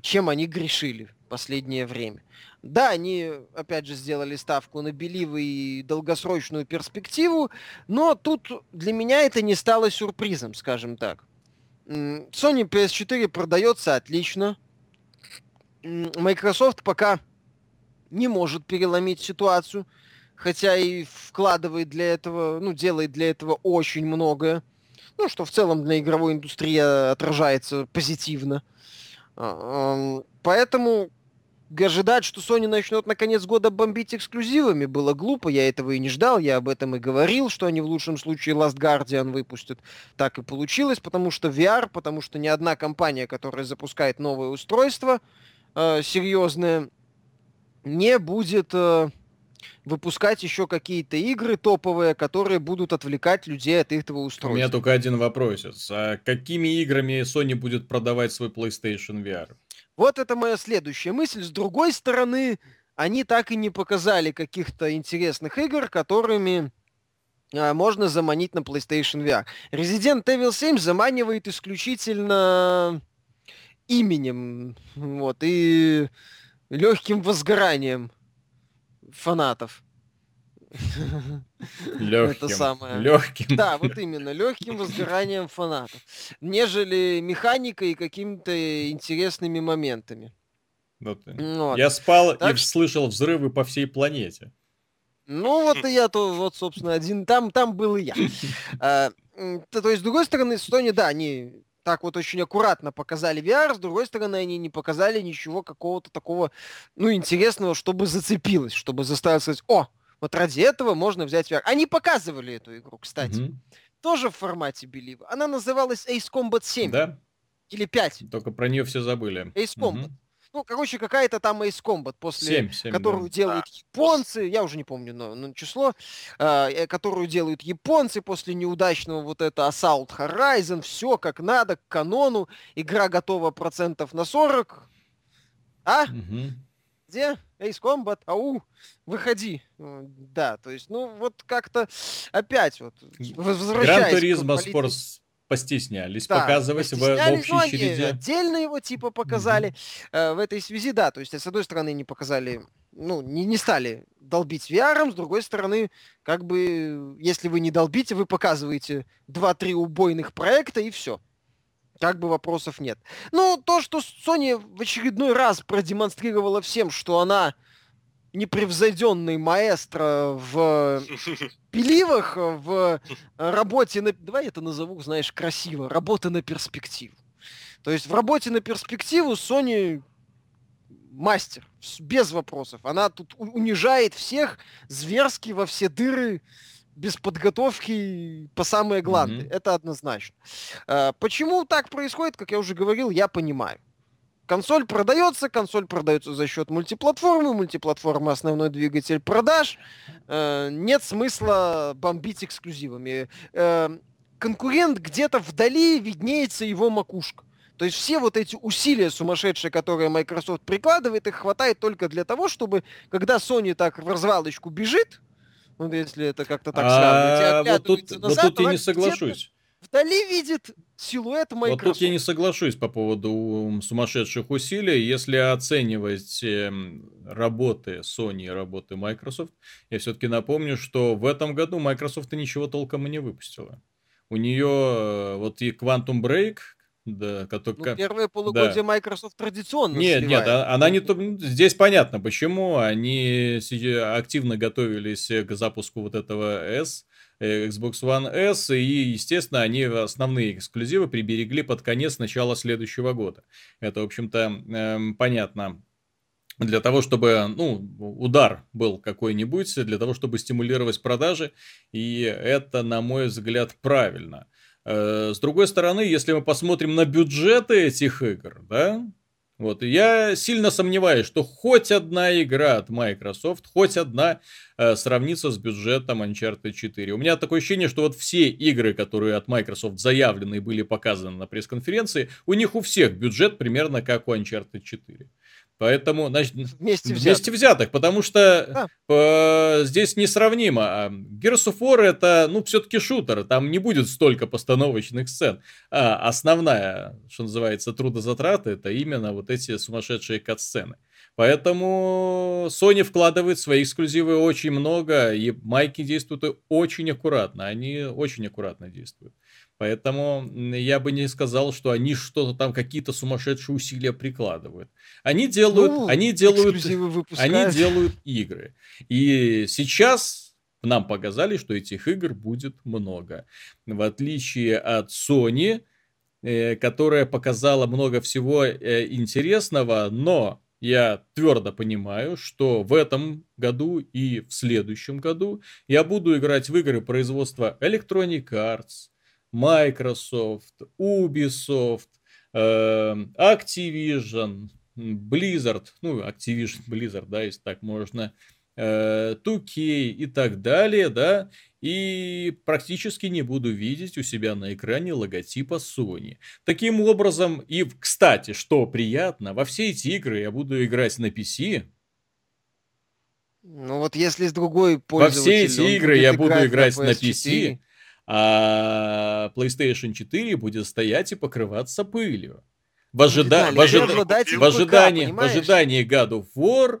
чем они грешили в последнее время. Да, они, опять же, сделали ставку на Believe и долгосрочную перспективу, но тут для меня это не стало сюрпризом, скажем так. Sony пи эс четыре продается отлично. Microsoft пока не может переломить ситуацию, хотя и вкладывает для этого, ну, делает для этого очень многое. Ну, что в целом для игровой индустрии отражается позитивно. Поэтому ожидать, что Sony начнет на конец года бомбить эксклюзивами, было глупо. Я этого и не ждал, я об этом и говорил, что они в лучшем случае Last Guardian выпустят. Так и получилось, потому что ви ар, потому что ни одна компания, которая запускает новое устройство э, серьезное, не будет э, выпускать еще какие-то игры топовые, которые будут отвлекать людей от этого устройства. У меня только один вопросец. А какими играми Sony будет продавать свой PlayStation ви ар? Вот это моя следующая мысль. С другой стороны, они так и не показали каких-то интересных игр, которыми а, можно заманить на PlayStation ви ар. Resident Evil семь заманивает исключительно именем, вот, и легким возгоранием фанатов. Легким. Это самое. Легким. Да, вот именно, легким возгоранием фанатов, нежели механикой и какими-то интересными моментами. Вот. Вот. Я спал так... и слышал взрывы по всей планете. Ну вот и я, то вот, собственно, один там, там был и я. а, то, то есть, с другой стороны, Sony, да, они так вот очень аккуратно показали ви ар, с другой стороны, они не показали ничего какого-то такого, ну, интересного, чтобы зацепилось, чтобы заставило сказать: о, вот ради этого можно взять ви ар. Они показывали эту игру, кстати. Mm-hmm. Тоже в формате Believe. Она называлась Ace Combat семь. Да? Или пять. Только про нее все забыли. Ace Combat. Mm-hmm. Ну, короче, какая-то там Ace Combat, после семь, семь, которую, да, делают японцы. Я уже не помню, но, но число. Э, которую делают японцы после неудачного вот это Assault Horizon. Все как надо, к канону. Игра готова процентов на сорок. А? Mm-hmm. Где? Ace Combat, ау, выходи. Да, то есть, ну, вот как-то опять вот возвращаясь... Гран-туризма спорт постеснялись, да, показывать постеснялись, в общей череде. Отдельно его типа показали. Mm-hmm. В этой связи, да, то есть, с одной стороны, не показали, ну, не, не стали долбить ви ар, с другой стороны, как бы, если вы не долбите, вы показываете два-три убойных проекта, и все. Как бы вопросов нет. Ну, то, что Sony в очередной раз продемонстрировала всем, что она непревзойденный маэстро в пиливах, в работе на... Давай я это назову, знаешь, красиво. Работа на перспективу. То есть в работе на перспективу Sony мастер. Без вопросов. Она тут унижает всех зверски во все дыры, без подготовки по самые гланды. Mm-hmm. Это однозначно. Почему так происходит, как я уже говорил, я понимаю. Консоль продается, консоль продается за счет мультиплатформы, мультиплатформа — основной двигатель продаж. Нет смысла бомбить эксклюзивами. Конкурент где-то вдали, виднеется его макушка. То есть все вот эти усилия сумасшедшие, которые Microsoft прикладывает, их хватает только для того, чтобы, когда Sony так в развалочку бежит, ну, если это как-то так сравнивать. Вот тут, вот тут я не соглашусь. Вдали видит силуэт Microsoft. Вот тут я не соглашусь по поводу сумасшедших усилий. Если оценивать э, работы Sony и работы Microsoft, я все-таки напомню, что в этом году Microsoft ничего толком и не выпустила. У нее вот и Quantum Break... Да, который... ну, первое полугодие, да. Microsoft традиционно нет, сливает. Нет, она не... Здесь понятно, почему. Они активно готовились к запуску вот этого S, Xbox One S, и, естественно, они основные эксклюзивы приберегли под конец, начала следующего года. Это, в общем-то, понятно. Для того, чтобы, ну, удар был какой-нибудь, для того, чтобы стимулировать продажи. И это, на мой взгляд, правильно. С другой стороны, если мы посмотрим на бюджеты этих игр, да, вот, я сильно сомневаюсь, что хоть одна игра от Microsoft, хоть одна э, сравнится с бюджетом Uncharted четыре. У меня такое ощущение, что вот все игры, которые от Microsoft заявлены и были показаны на пресс-конференции, у них у всех бюджет примерно как у Uncharted четыре. Поэтому, значит, вместе, вместе взятых, потому что да. э, здесь несравнимо. Gears of War — это, ну, все-таки шутер, там не будет столько постановочных сцен. А основная, что называется, трудозатрата — это именно вот эти сумасшедшие кат-сцены. Поэтому Sony вкладывает в свои эксклюзивы очень много, и майки действуют очень аккуратно, они очень аккуратно действуют. Поэтому я бы не сказал, что они что-то там, какие-то сумасшедшие усилия прикладывают. Они делают, ну, они делают, они делают игры. И сейчас нам показали, что этих игр будет много. В отличие от Sony, которая показала много всего интересного, но я твердо понимаю, что в этом году и в следующем году я буду играть в игры производства Electronic Arts, Microsoft, Ubisoft, Activision, Blizzard, ну, Activision, Blizzard, да, если так можно, ту кей и так далее, да, и практически не буду видеть у себя на экране логотипа Sony. Таким образом, и, кстати, что приятно, во все эти игры я буду играть на пи си. Ну, вот если с другой пользователь... Во все эти игры я буду играть на пи си, а PlayStation четыре будет стоять и покрываться пылью. В, ожида... в, ожи... в, ожидании... в ожидании God of War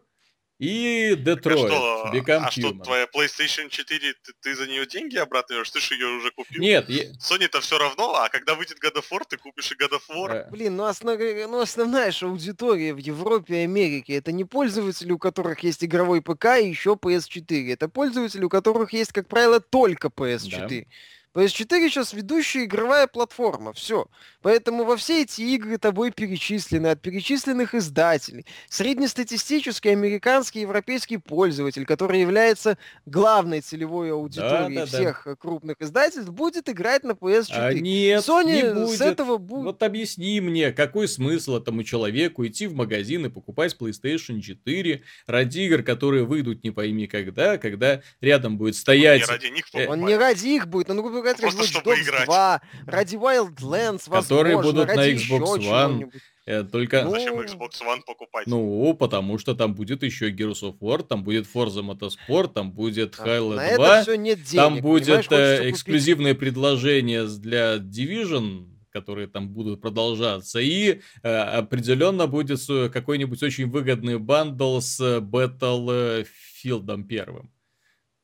и Detroit. Что? Become а Human. Что, твоя PlayStation четыре, ты, ты за нее деньги обратно вернешь? Ты же ее уже купил? Нет. Я... Sony-то все равно, а когда выйдет God of War, ты купишь и God of War. Да. Блин, ну, основ... ну основная же аудитория в Европе и Америке. Это не пользователи, у которых есть игровой ПК и еще пи эс четыре. Это пользователи, у которых есть, как правило, только пи эс четыре. Да. пи эс четыре сейчас ведущая игровая платформа, все. Поэтому во все эти игры тобой перечислены, от перечисленных издателей. Среднестатистический американский и европейский пользователь, который является главной целевой аудиторией да, да, всех да. крупных издательств, будет играть на пи эс четыре. А нет, Sony не будет. С этого будет. Вот объясни мне, какой смысл этому человеку идти в магазин и покупать PlayStation четыре ради игр, которые выйдут не пойми когда, когда рядом будет стоять... Он не ради них покупает. Он не ради их будет, он купит ради Watch Dogs два, ради Wildlands, возможно, которые будут на Xbox One. Только... Ну... Зачем Xbox One покупать? Ну, потому что там будет еще Gears of War, там будет Forza Motorsport, там будет Halo два, денег, там будет эксклюзивные предложения для Division, которые там будут продолжаться, и э, определенно будет какой-нибудь очень выгодный бандл с Battlefield'ом первым.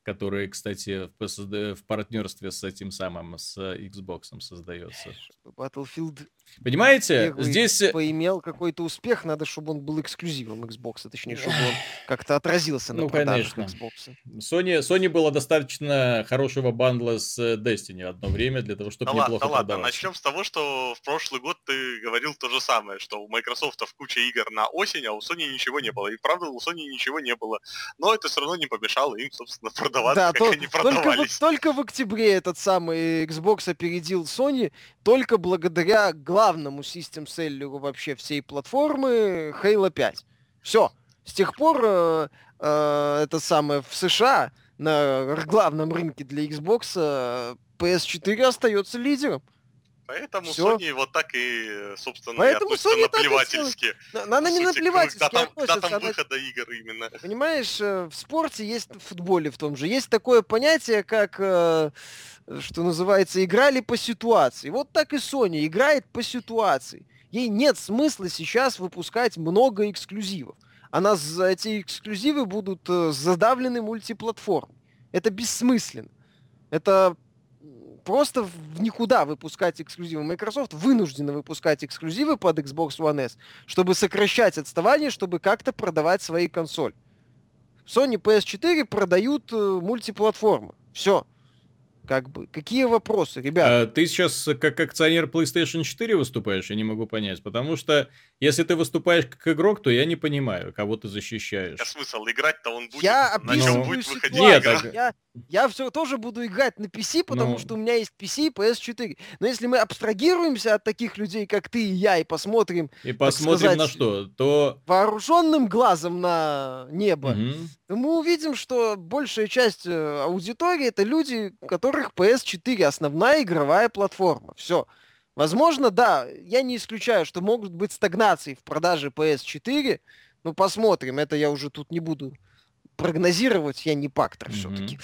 Который, кстати, в партнерстве с этим самым, с Xbox'ом создается. Battlefield... Понимаете, здесь... поимел какой-то успех, надо, чтобы он был эксклюзивом Xbox'а, точнее, чтобы он как-то отразился на ну, продажах Xbox'а. Sony, Sony было достаточно хорошего бандла с Destiny одно время, для того, чтобы да неплохо да продаваться. Да ладно, начнем с того, что в прошлый год ты говорил то же самое, что у Microsoft куча игр на осень, а у Sony ничего не было. И правда, у Sony ничего не было. Но это все равно не помешало им, собственно, продаваться, да, как то, они продавались. Только в, только в октябре этот самый Xbox опередил Sony, только благодаря главному систем-селлеру вообще всей платформы Halo пять. Все. С тех пор э, э, это самое в США на главном рынке для Xbox пи эс четыре остается лидером. Поэтому все. Sony вот так и, собственно, поэтому и относится Sony наплевательски. Она не наплевательски относится. Когда там, когда там выхода игр именно. Понимаешь, в спорте есть, в футболе в том же, есть такое понятие, как, что называется, играли по ситуации. Вот так и Sony играет по ситуации. Ей нет смысла сейчас выпускать много эксклюзивов. Она, эти эксклюзивы будут задавлены мультиплатформой. Это бессмысленно. Это... Просто в никуда выпускать эксклюзивы. Microsoft вынуждена выпускать эксклюзивы под Xbox One эс, чтобы сокращать отставание, чтобы как-то продавать свои консоли. Sony пи эс четыре продают мультиплатформы. Все. Как бы. Какие вопросы, ребята? А, ты сейчас как акционер PlayStation четыре выступаешь? Я не могу понять. Потому что, если ты выступаешь как игрок, то я не понимаю, кого ты защищаешь. А смысл? Играть-то он будет. Я объясню будет выходить. Нет, я, я все тоже буду играть на пи си, потому ну... что у меня есть пи си и пи эс четыре. Но если мы абстрагируемся от таких людей, как ты и я, и посмотрим... И посмотрим сказать, на что, то... Вооруженным глазом на небо, угу. мы увидим, что большая часть аудитории — это люди, которые пи эс четыре основная игровая платформа. Все. Возможно, да, я не исключаю, что могут быть стагнации в продаже пи эс четыре. Ну, посмотрим. Это я уже тут не буду прогнозировать. Я не пактор mm-hmm. все-таки.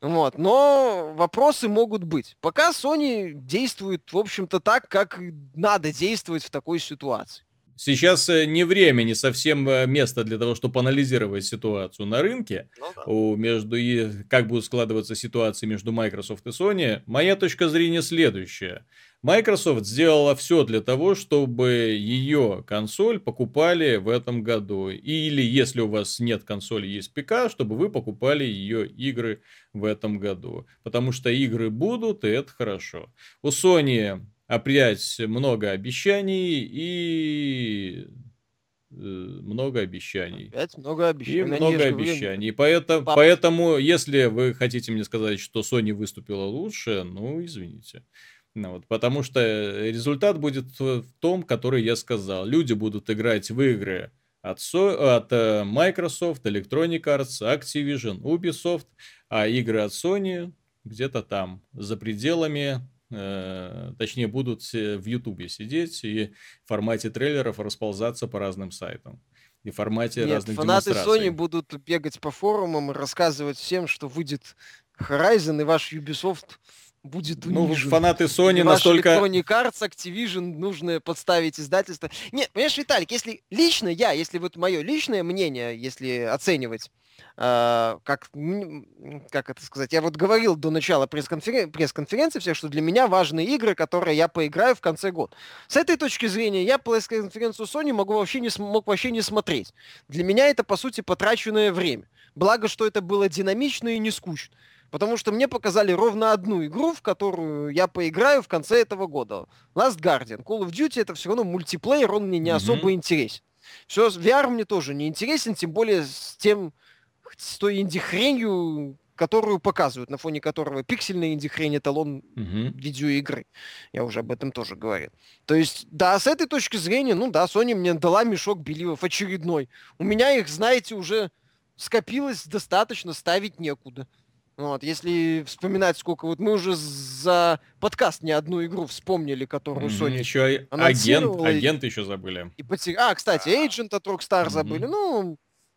Вот. Но вопросы могут быть. Пока Sony действует, в общем-то, так, как надо действовать в такой ситуации. Сейчас не время, не совсем место для того, чтобы анализировать ситуацию на рынке, ну, да. У, между, и как будут складываться ситуации между Microsoft и Sony. Моя точка зрения следующая. Microsoft сделала все для того, чтобы ее консоль покупали в этом году. Или, если у вас нет консоли, есть ПК, чтобы вы покупали ее игры в этом году. Потому что игры будут, и это хорошо. У Sony... опять много обещаний и много обещаний. Опять много обещаний. И много обещаний. Поэтому, Пап... поэтому, если вы хотите мне сказать, что Sony выступила лучше, ну, извините. Ну, вот, потому что результат будет в том, который я сказал. Люди будут играть в игры от, со... от Microsoft, Electronic Arts, Activision, Ubisoft, а игры от Sony где-то там, за пределами... Точнее, будут в Ютубе сидеть и в формате трейлеров расползаться по разным сайтам. И в формате Нет, разных фанаты демонстраций. Sony будут бегать по форумам и рассказывать всем, что выйдет Horizon, и ваш Ubisoft будет унижен. Ну, фанаты Sony и настолько... Electronic Arts, Activision, нужно подставить издательство. Нет, понимаешь, Виталик, если лично я, если вот мое личное мнение, если оценивать... Uh, как, как это сказать, я вот говорил до начала пресс-конференции, пресс-конференции всех, что для меня важны игры, которые я поиграю в конце года. С этой точки зрения я пресс-конференцию Sony могу вообще не, мог вообще не смотреть. Для меня это, по сути, потраченное время. Благо, что это было динамично и не скучно. Потому что мне показали ровно одну игру, в которую я поиграю в конце этого года. Last Guardian. Call of Duty — это все равно мультиплеер, он мне не mm-hmm. особо интересен. Все, ви ар мне тоже не интересен, тем более с тем... с той инди-хренью, которую показывают, на фоне которого пиксельная инди-хрень — эталон uh-huh. видеоигры. Я уже об этом тоже говорил. То есть, да, с этой точки зрения, ну да, Sony мне дала мешок беливов очередной. У меня их, знаете, уже скопилось достаточно, ставить некуда. Вот, если вспоминать, сколько... Вот мы уже за подкаст не одну игру вспомнили, которую mm-hmm. Sony еще анонсировала. Агент, агент еще забыли. И потер... А, кстати, Agent от Rockstar mm-hmm. забыли. Ну...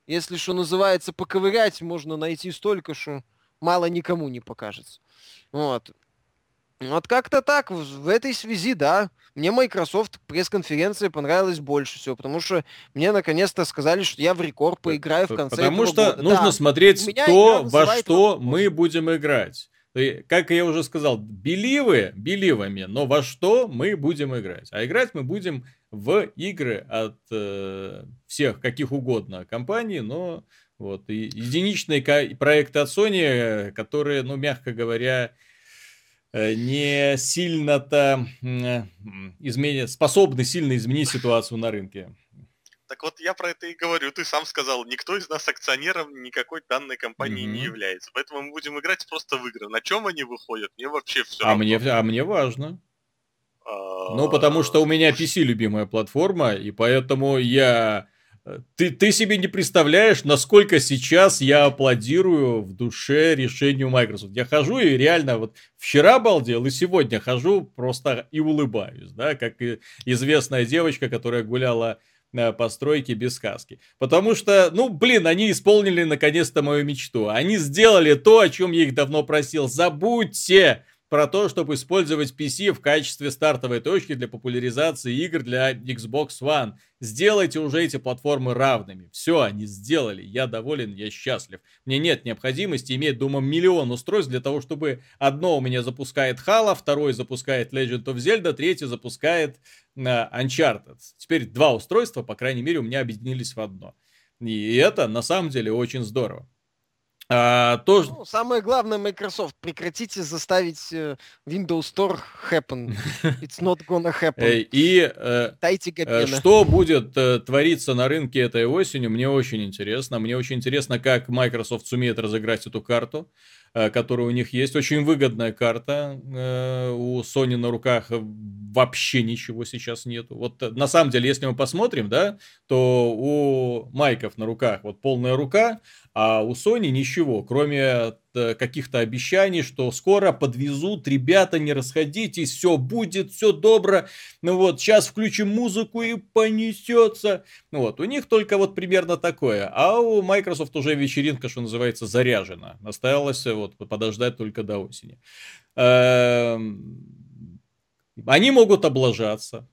Если, что называется, поковырять, можно найти столько, что мало никому не покажется. Вот. Вот как-то так. В этой связи, да, мне Microsoft пресс-конференция понравилась больше всего, потому что мне наконец-то сказали, что я в рекорд поиграю в конце потому этого года. Потому что нужно да. смотреть то, во что вопрос. Мы будем играть. Как я уже сказал, беливы, беливами, но во что мы будем играть? А играть мы будем... в игры от э, всех, каких угодно, компаний, но вот, и единичные ко- проекты от Sony, которые, ну, мягко говоря, э, не сильно-то э, изменят, способны сильно изменить ситуацию на рынке. Так вот, я про это и говорю. Ты сам сказал, никто из нас акционером никакой данной компании mm-hmm. не является. Поэтому мы будем играть просто в игры. На чем они выходят, мне вообще все равно. А мне, а мне важно. Ну, потому что у меня пи си любимая платформа, и поэтому я... Ты, ты себе не представляешь, насколько сейчас я аплодирую в душе решению Microsoft. Я хожу и реально вот вчера балдел, и сегодня хожу просто и улыбаюсь, да, как известная девочка, которая гуляла по стройке без сказки. Потому что, ну, блин, они исполнили наконец-то мою мечту. Они сделали то, о чем я их давно просил. Забудьте про то, чтобы использовать пи си в качестве стартовой точки для популяризации игр для Xbox One. Сделайте уже эти платформы равными. Все, они сделали. Я доволен, я счастлив. Мне нет необходимости иметь, думаю, миллион устройств для того, чтобы одно у меня запускает Halo, второе запускает Legend of Zelda, третье запускает uh, Uncharted. Теперь два устройства, по крайней мере, у меня объединились в одно. И это, на самом деле, очень здорово. А, то... ну, самое главное, Microsoft, прекратите заставить э, Windows Store happen. It's not gonna happen. И э, дайте габина. Что будет э, твориться на рынке этой осенью, мне очень интересно. Мне очень интересно, как Microsoft сумеет разыграть эту карту, э, которая у них есть. Очень выгодная карта. Э, у Sony на руках вообще ничего сейчас нету. Вот на самом деле, если мы посмотрим, да, то у Майков на руках вот полная рука, а у Sony ничего, кроме каких-то обещаний, что скоро подвезут, ребята, не расходитесь, все будет, все добро, ну вот, сейчас включим музыку и понесется. Ну вот, у них только вот примерно такое, а у Microsoft уже вечеринка, что называется, заряжена. Осталось вот подождать только до осени. Они могут облажаться.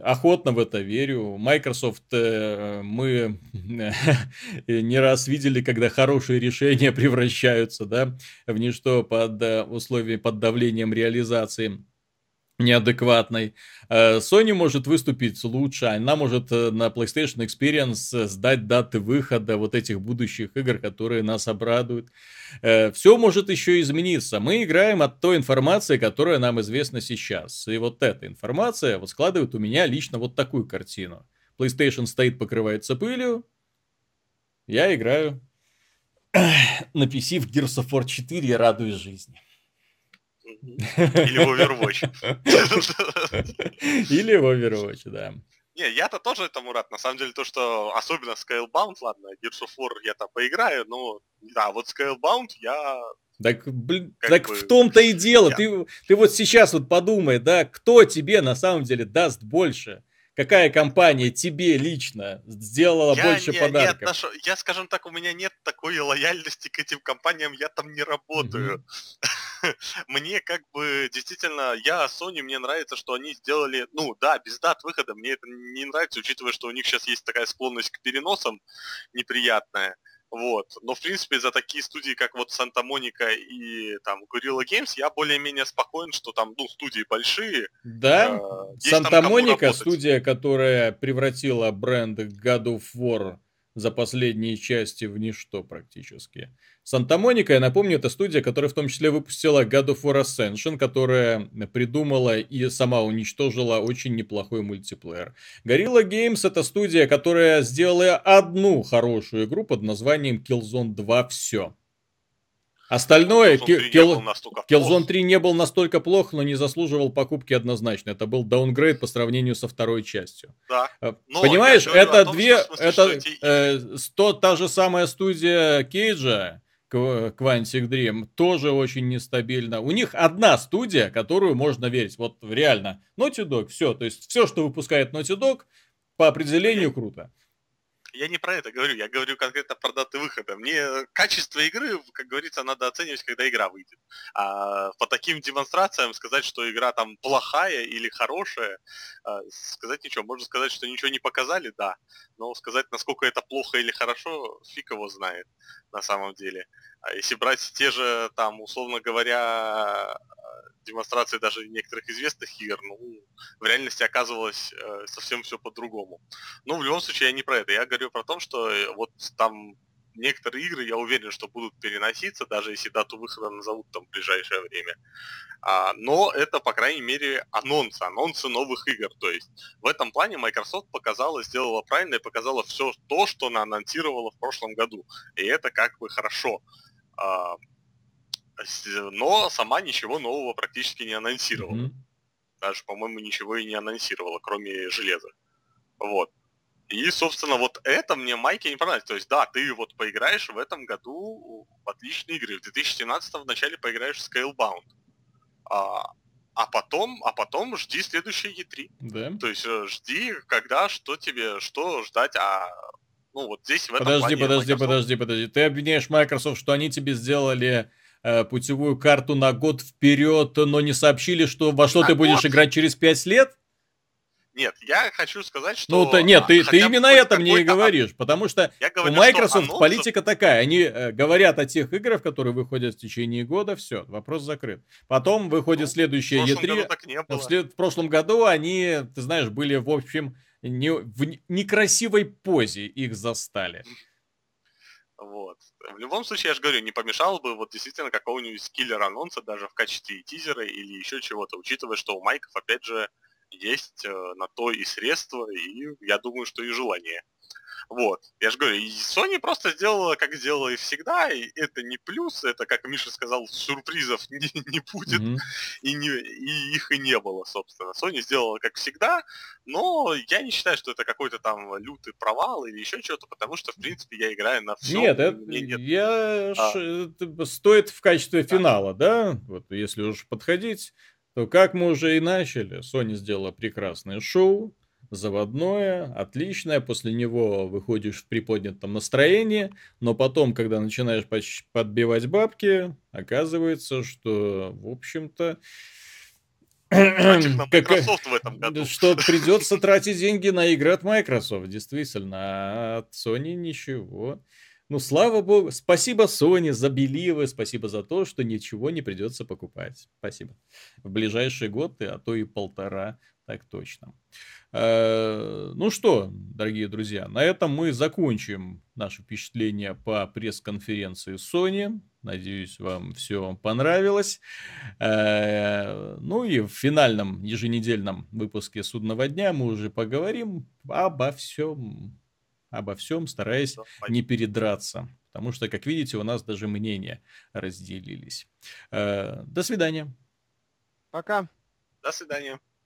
Охотно в это верю. Microsoft э, мы э, не раз видели, когда хорошие решения превращаются, да, в ничто под э, условия, под давлением реализации неадекватной. Sony может выступить лучше, она может на PlayStation Experience сдать даты выхода вот этих будущих игр, которые нас обрадуют. Все может еще измениться. Мы играем от той информации, которая нам известна сейчас. И вот эта информация вот складывает у меня лично вот такую картину. PlayStation стоит, покрывается пылью. Я играю на пи си в Gears of War четыре и радуюсь жизни. Или в Overwatch. Или в Overwatch, да. Не, я-то тоже этому рад. На самом деле, то, что особенно Scalebound, ладно, Gears of War я-то поиграю, но да, вот Scalebound я... Так, блин, так бы... в том-то и дело. Я... Ты, ты вот сейчас вот подумай, да, кто тебе на самом деле даст больше? Какая компания тебе лично сделала я больше не, подарков? Не отношу, я, скажем так, у меня нет такой лояльности к этим компаниям, я там не работаю. Mm-hmm. Мне как бы, действительно, я, Sony, мне нравится, что они сделали, ну да, без дат выхода, мне это не нравится, учитывая, что у них сейчас есть такая склонность к переносам неприятная. Вот. Но, в принципе, за такие студии, как вот Santa Monica и там Guerrilla Games, я более-менее спокоен, что там, ну, студии большие. Да, Santa Monica, студия, которая превратила бренд God of War за последние части в ничто практически. Santa Monica, я напомню, это студия, которая в том числе выпустила God of War Ascension, которая придумала и сама уничтожила очень неплохой мультиплеер. Guerrilla Games — это студия, которая сделала одну хорошую игру под названием Killzone два «Все». Остальное... Killzone три не был настолько плох, но не заслуживал покупки однозначно. Это был даунгрейд по сравнению со второй частью. Да. Понимаешь, это том, две... Смысле, это э, сто, та же самая студия Кейджа, Quantic Dream, тоже очень нестабильна. У них одна студия, которую можно верить. Вот реально. Naughty Dog, все. То есть, все, что выпускает Naughty Dog, по определению круто. Я не про это говорю, я говорю конкретно про даты выхода. Мне качество игры, как говорится, надо оценивать, когда игра выйдет. А по таким демонстрациям сказать, что игра там плохая или хорошая, сказать ничего. Можно сказать, что ничего не показали, да. Но сказать, насколько это плохо или хорошо, фиг его знает на самом деле. А если брать те же, там, условно говоря, демонстрации даже некоторых известных игр, ну, в реальности оказывалось э, совсем все по-другому. Но в любом случае я не про это. Я говорю про то, что вот там некоторые игры, я уверен, что будут переноситься, даже если дату выхода назовут там в ближайшее время. А, но это, по крайней мере, анонсы, анонсы новых игр. То есть в этом плане Microsoft показала, сделала правильно и показала все то, что она анонсировала в прошлом году. И это как бы хорошо. А, но сама ничего нового практически не анонсировала. Mm-hmm. Даже, по-моему, ничего и не анонсировала, кроме железа. Вот. И, собственно, вот это мне Майке не понравилось. То есть, да, ты вот поиграешь в этом году в отличные игры. В две тысячи семнадцатом вначале поиграешь в Scalebound. А, а, потом, а потом жди следующие и три. Yeah. То есть, жди, когда, что тебе, что ждать, а... Ну, вот здесь в этом подожди, плане... Подожди, Microsoft... подожди, подожди. Ты обвиняешь Microsoft, что они тебе сделали... путевую карту на год вперед, но не сообщили, что во что на ты год? будешь играть через пять лет? Нет, я хочу сказать, что... Ну, то, нет, а, ты, ты именно это мне и говоришь, потому что говорю, у Microsoft что, политика такая, они э, говорят о тех играх, которые выходят в течение года, все, вопрос закрыт. Потом выходит ну, следующее и три, в, след... в прошлом году они, ты знаешь, были в общем не... в некрасивой позе, их застали. Вот. В любом случае, я же говорю, не помешало бы вот действительно какого-нибудь киллер-анонса даже в качестве тизера или еще чего-то, учитывая, что у Майков, опять же, есть на то и средства, и, я думаю, что и желание. Вот. Я же говорю, и Sony просто сделала, как сделала и всегда, и это не плюс, это, как Миша сказал, сюрпризов не, не будет, mm-hmm. и, не, и их и не было, собственно. Sony сделала, как всегда, но я не считаю, что это какой-то там лютый провал или еще что-то, потому что, в принципе, я играю на все. Нет, это, нет... я... а. стоит в качестве да. финала, да? Вот, если уж подходить, то как мы уже и начали, Sony сделала прекрасное шоу, заводное, отличное, после него выходишь в приподнятом настроении, но потом, когда начинаешь подбивать бабки, оказывается, что, в общем-то, Тратит на Microsoft в этом году. Что придется тратить деньги на игры от Microsoft, действительно. А от Sony ничего. Ну, слава богу. Спасибо Sony за беливы, спасибо за то, что ничего не придется покупать. Спасибо. В ближайший год, а то и полтора, так точно. Ну что, дорогие друзья, на этом мы закончим наши впечатления по пресс-конференции Sony. Надеюсь, вам все понравилось. Ну и в финальном еженедельном выпуске «Судного дня» мы уже поговорим обо всем. Обо всем, стараясь не передраться. Потому что, как видите, у нас даже мнения разделились. До свидания. Пока. До свидания.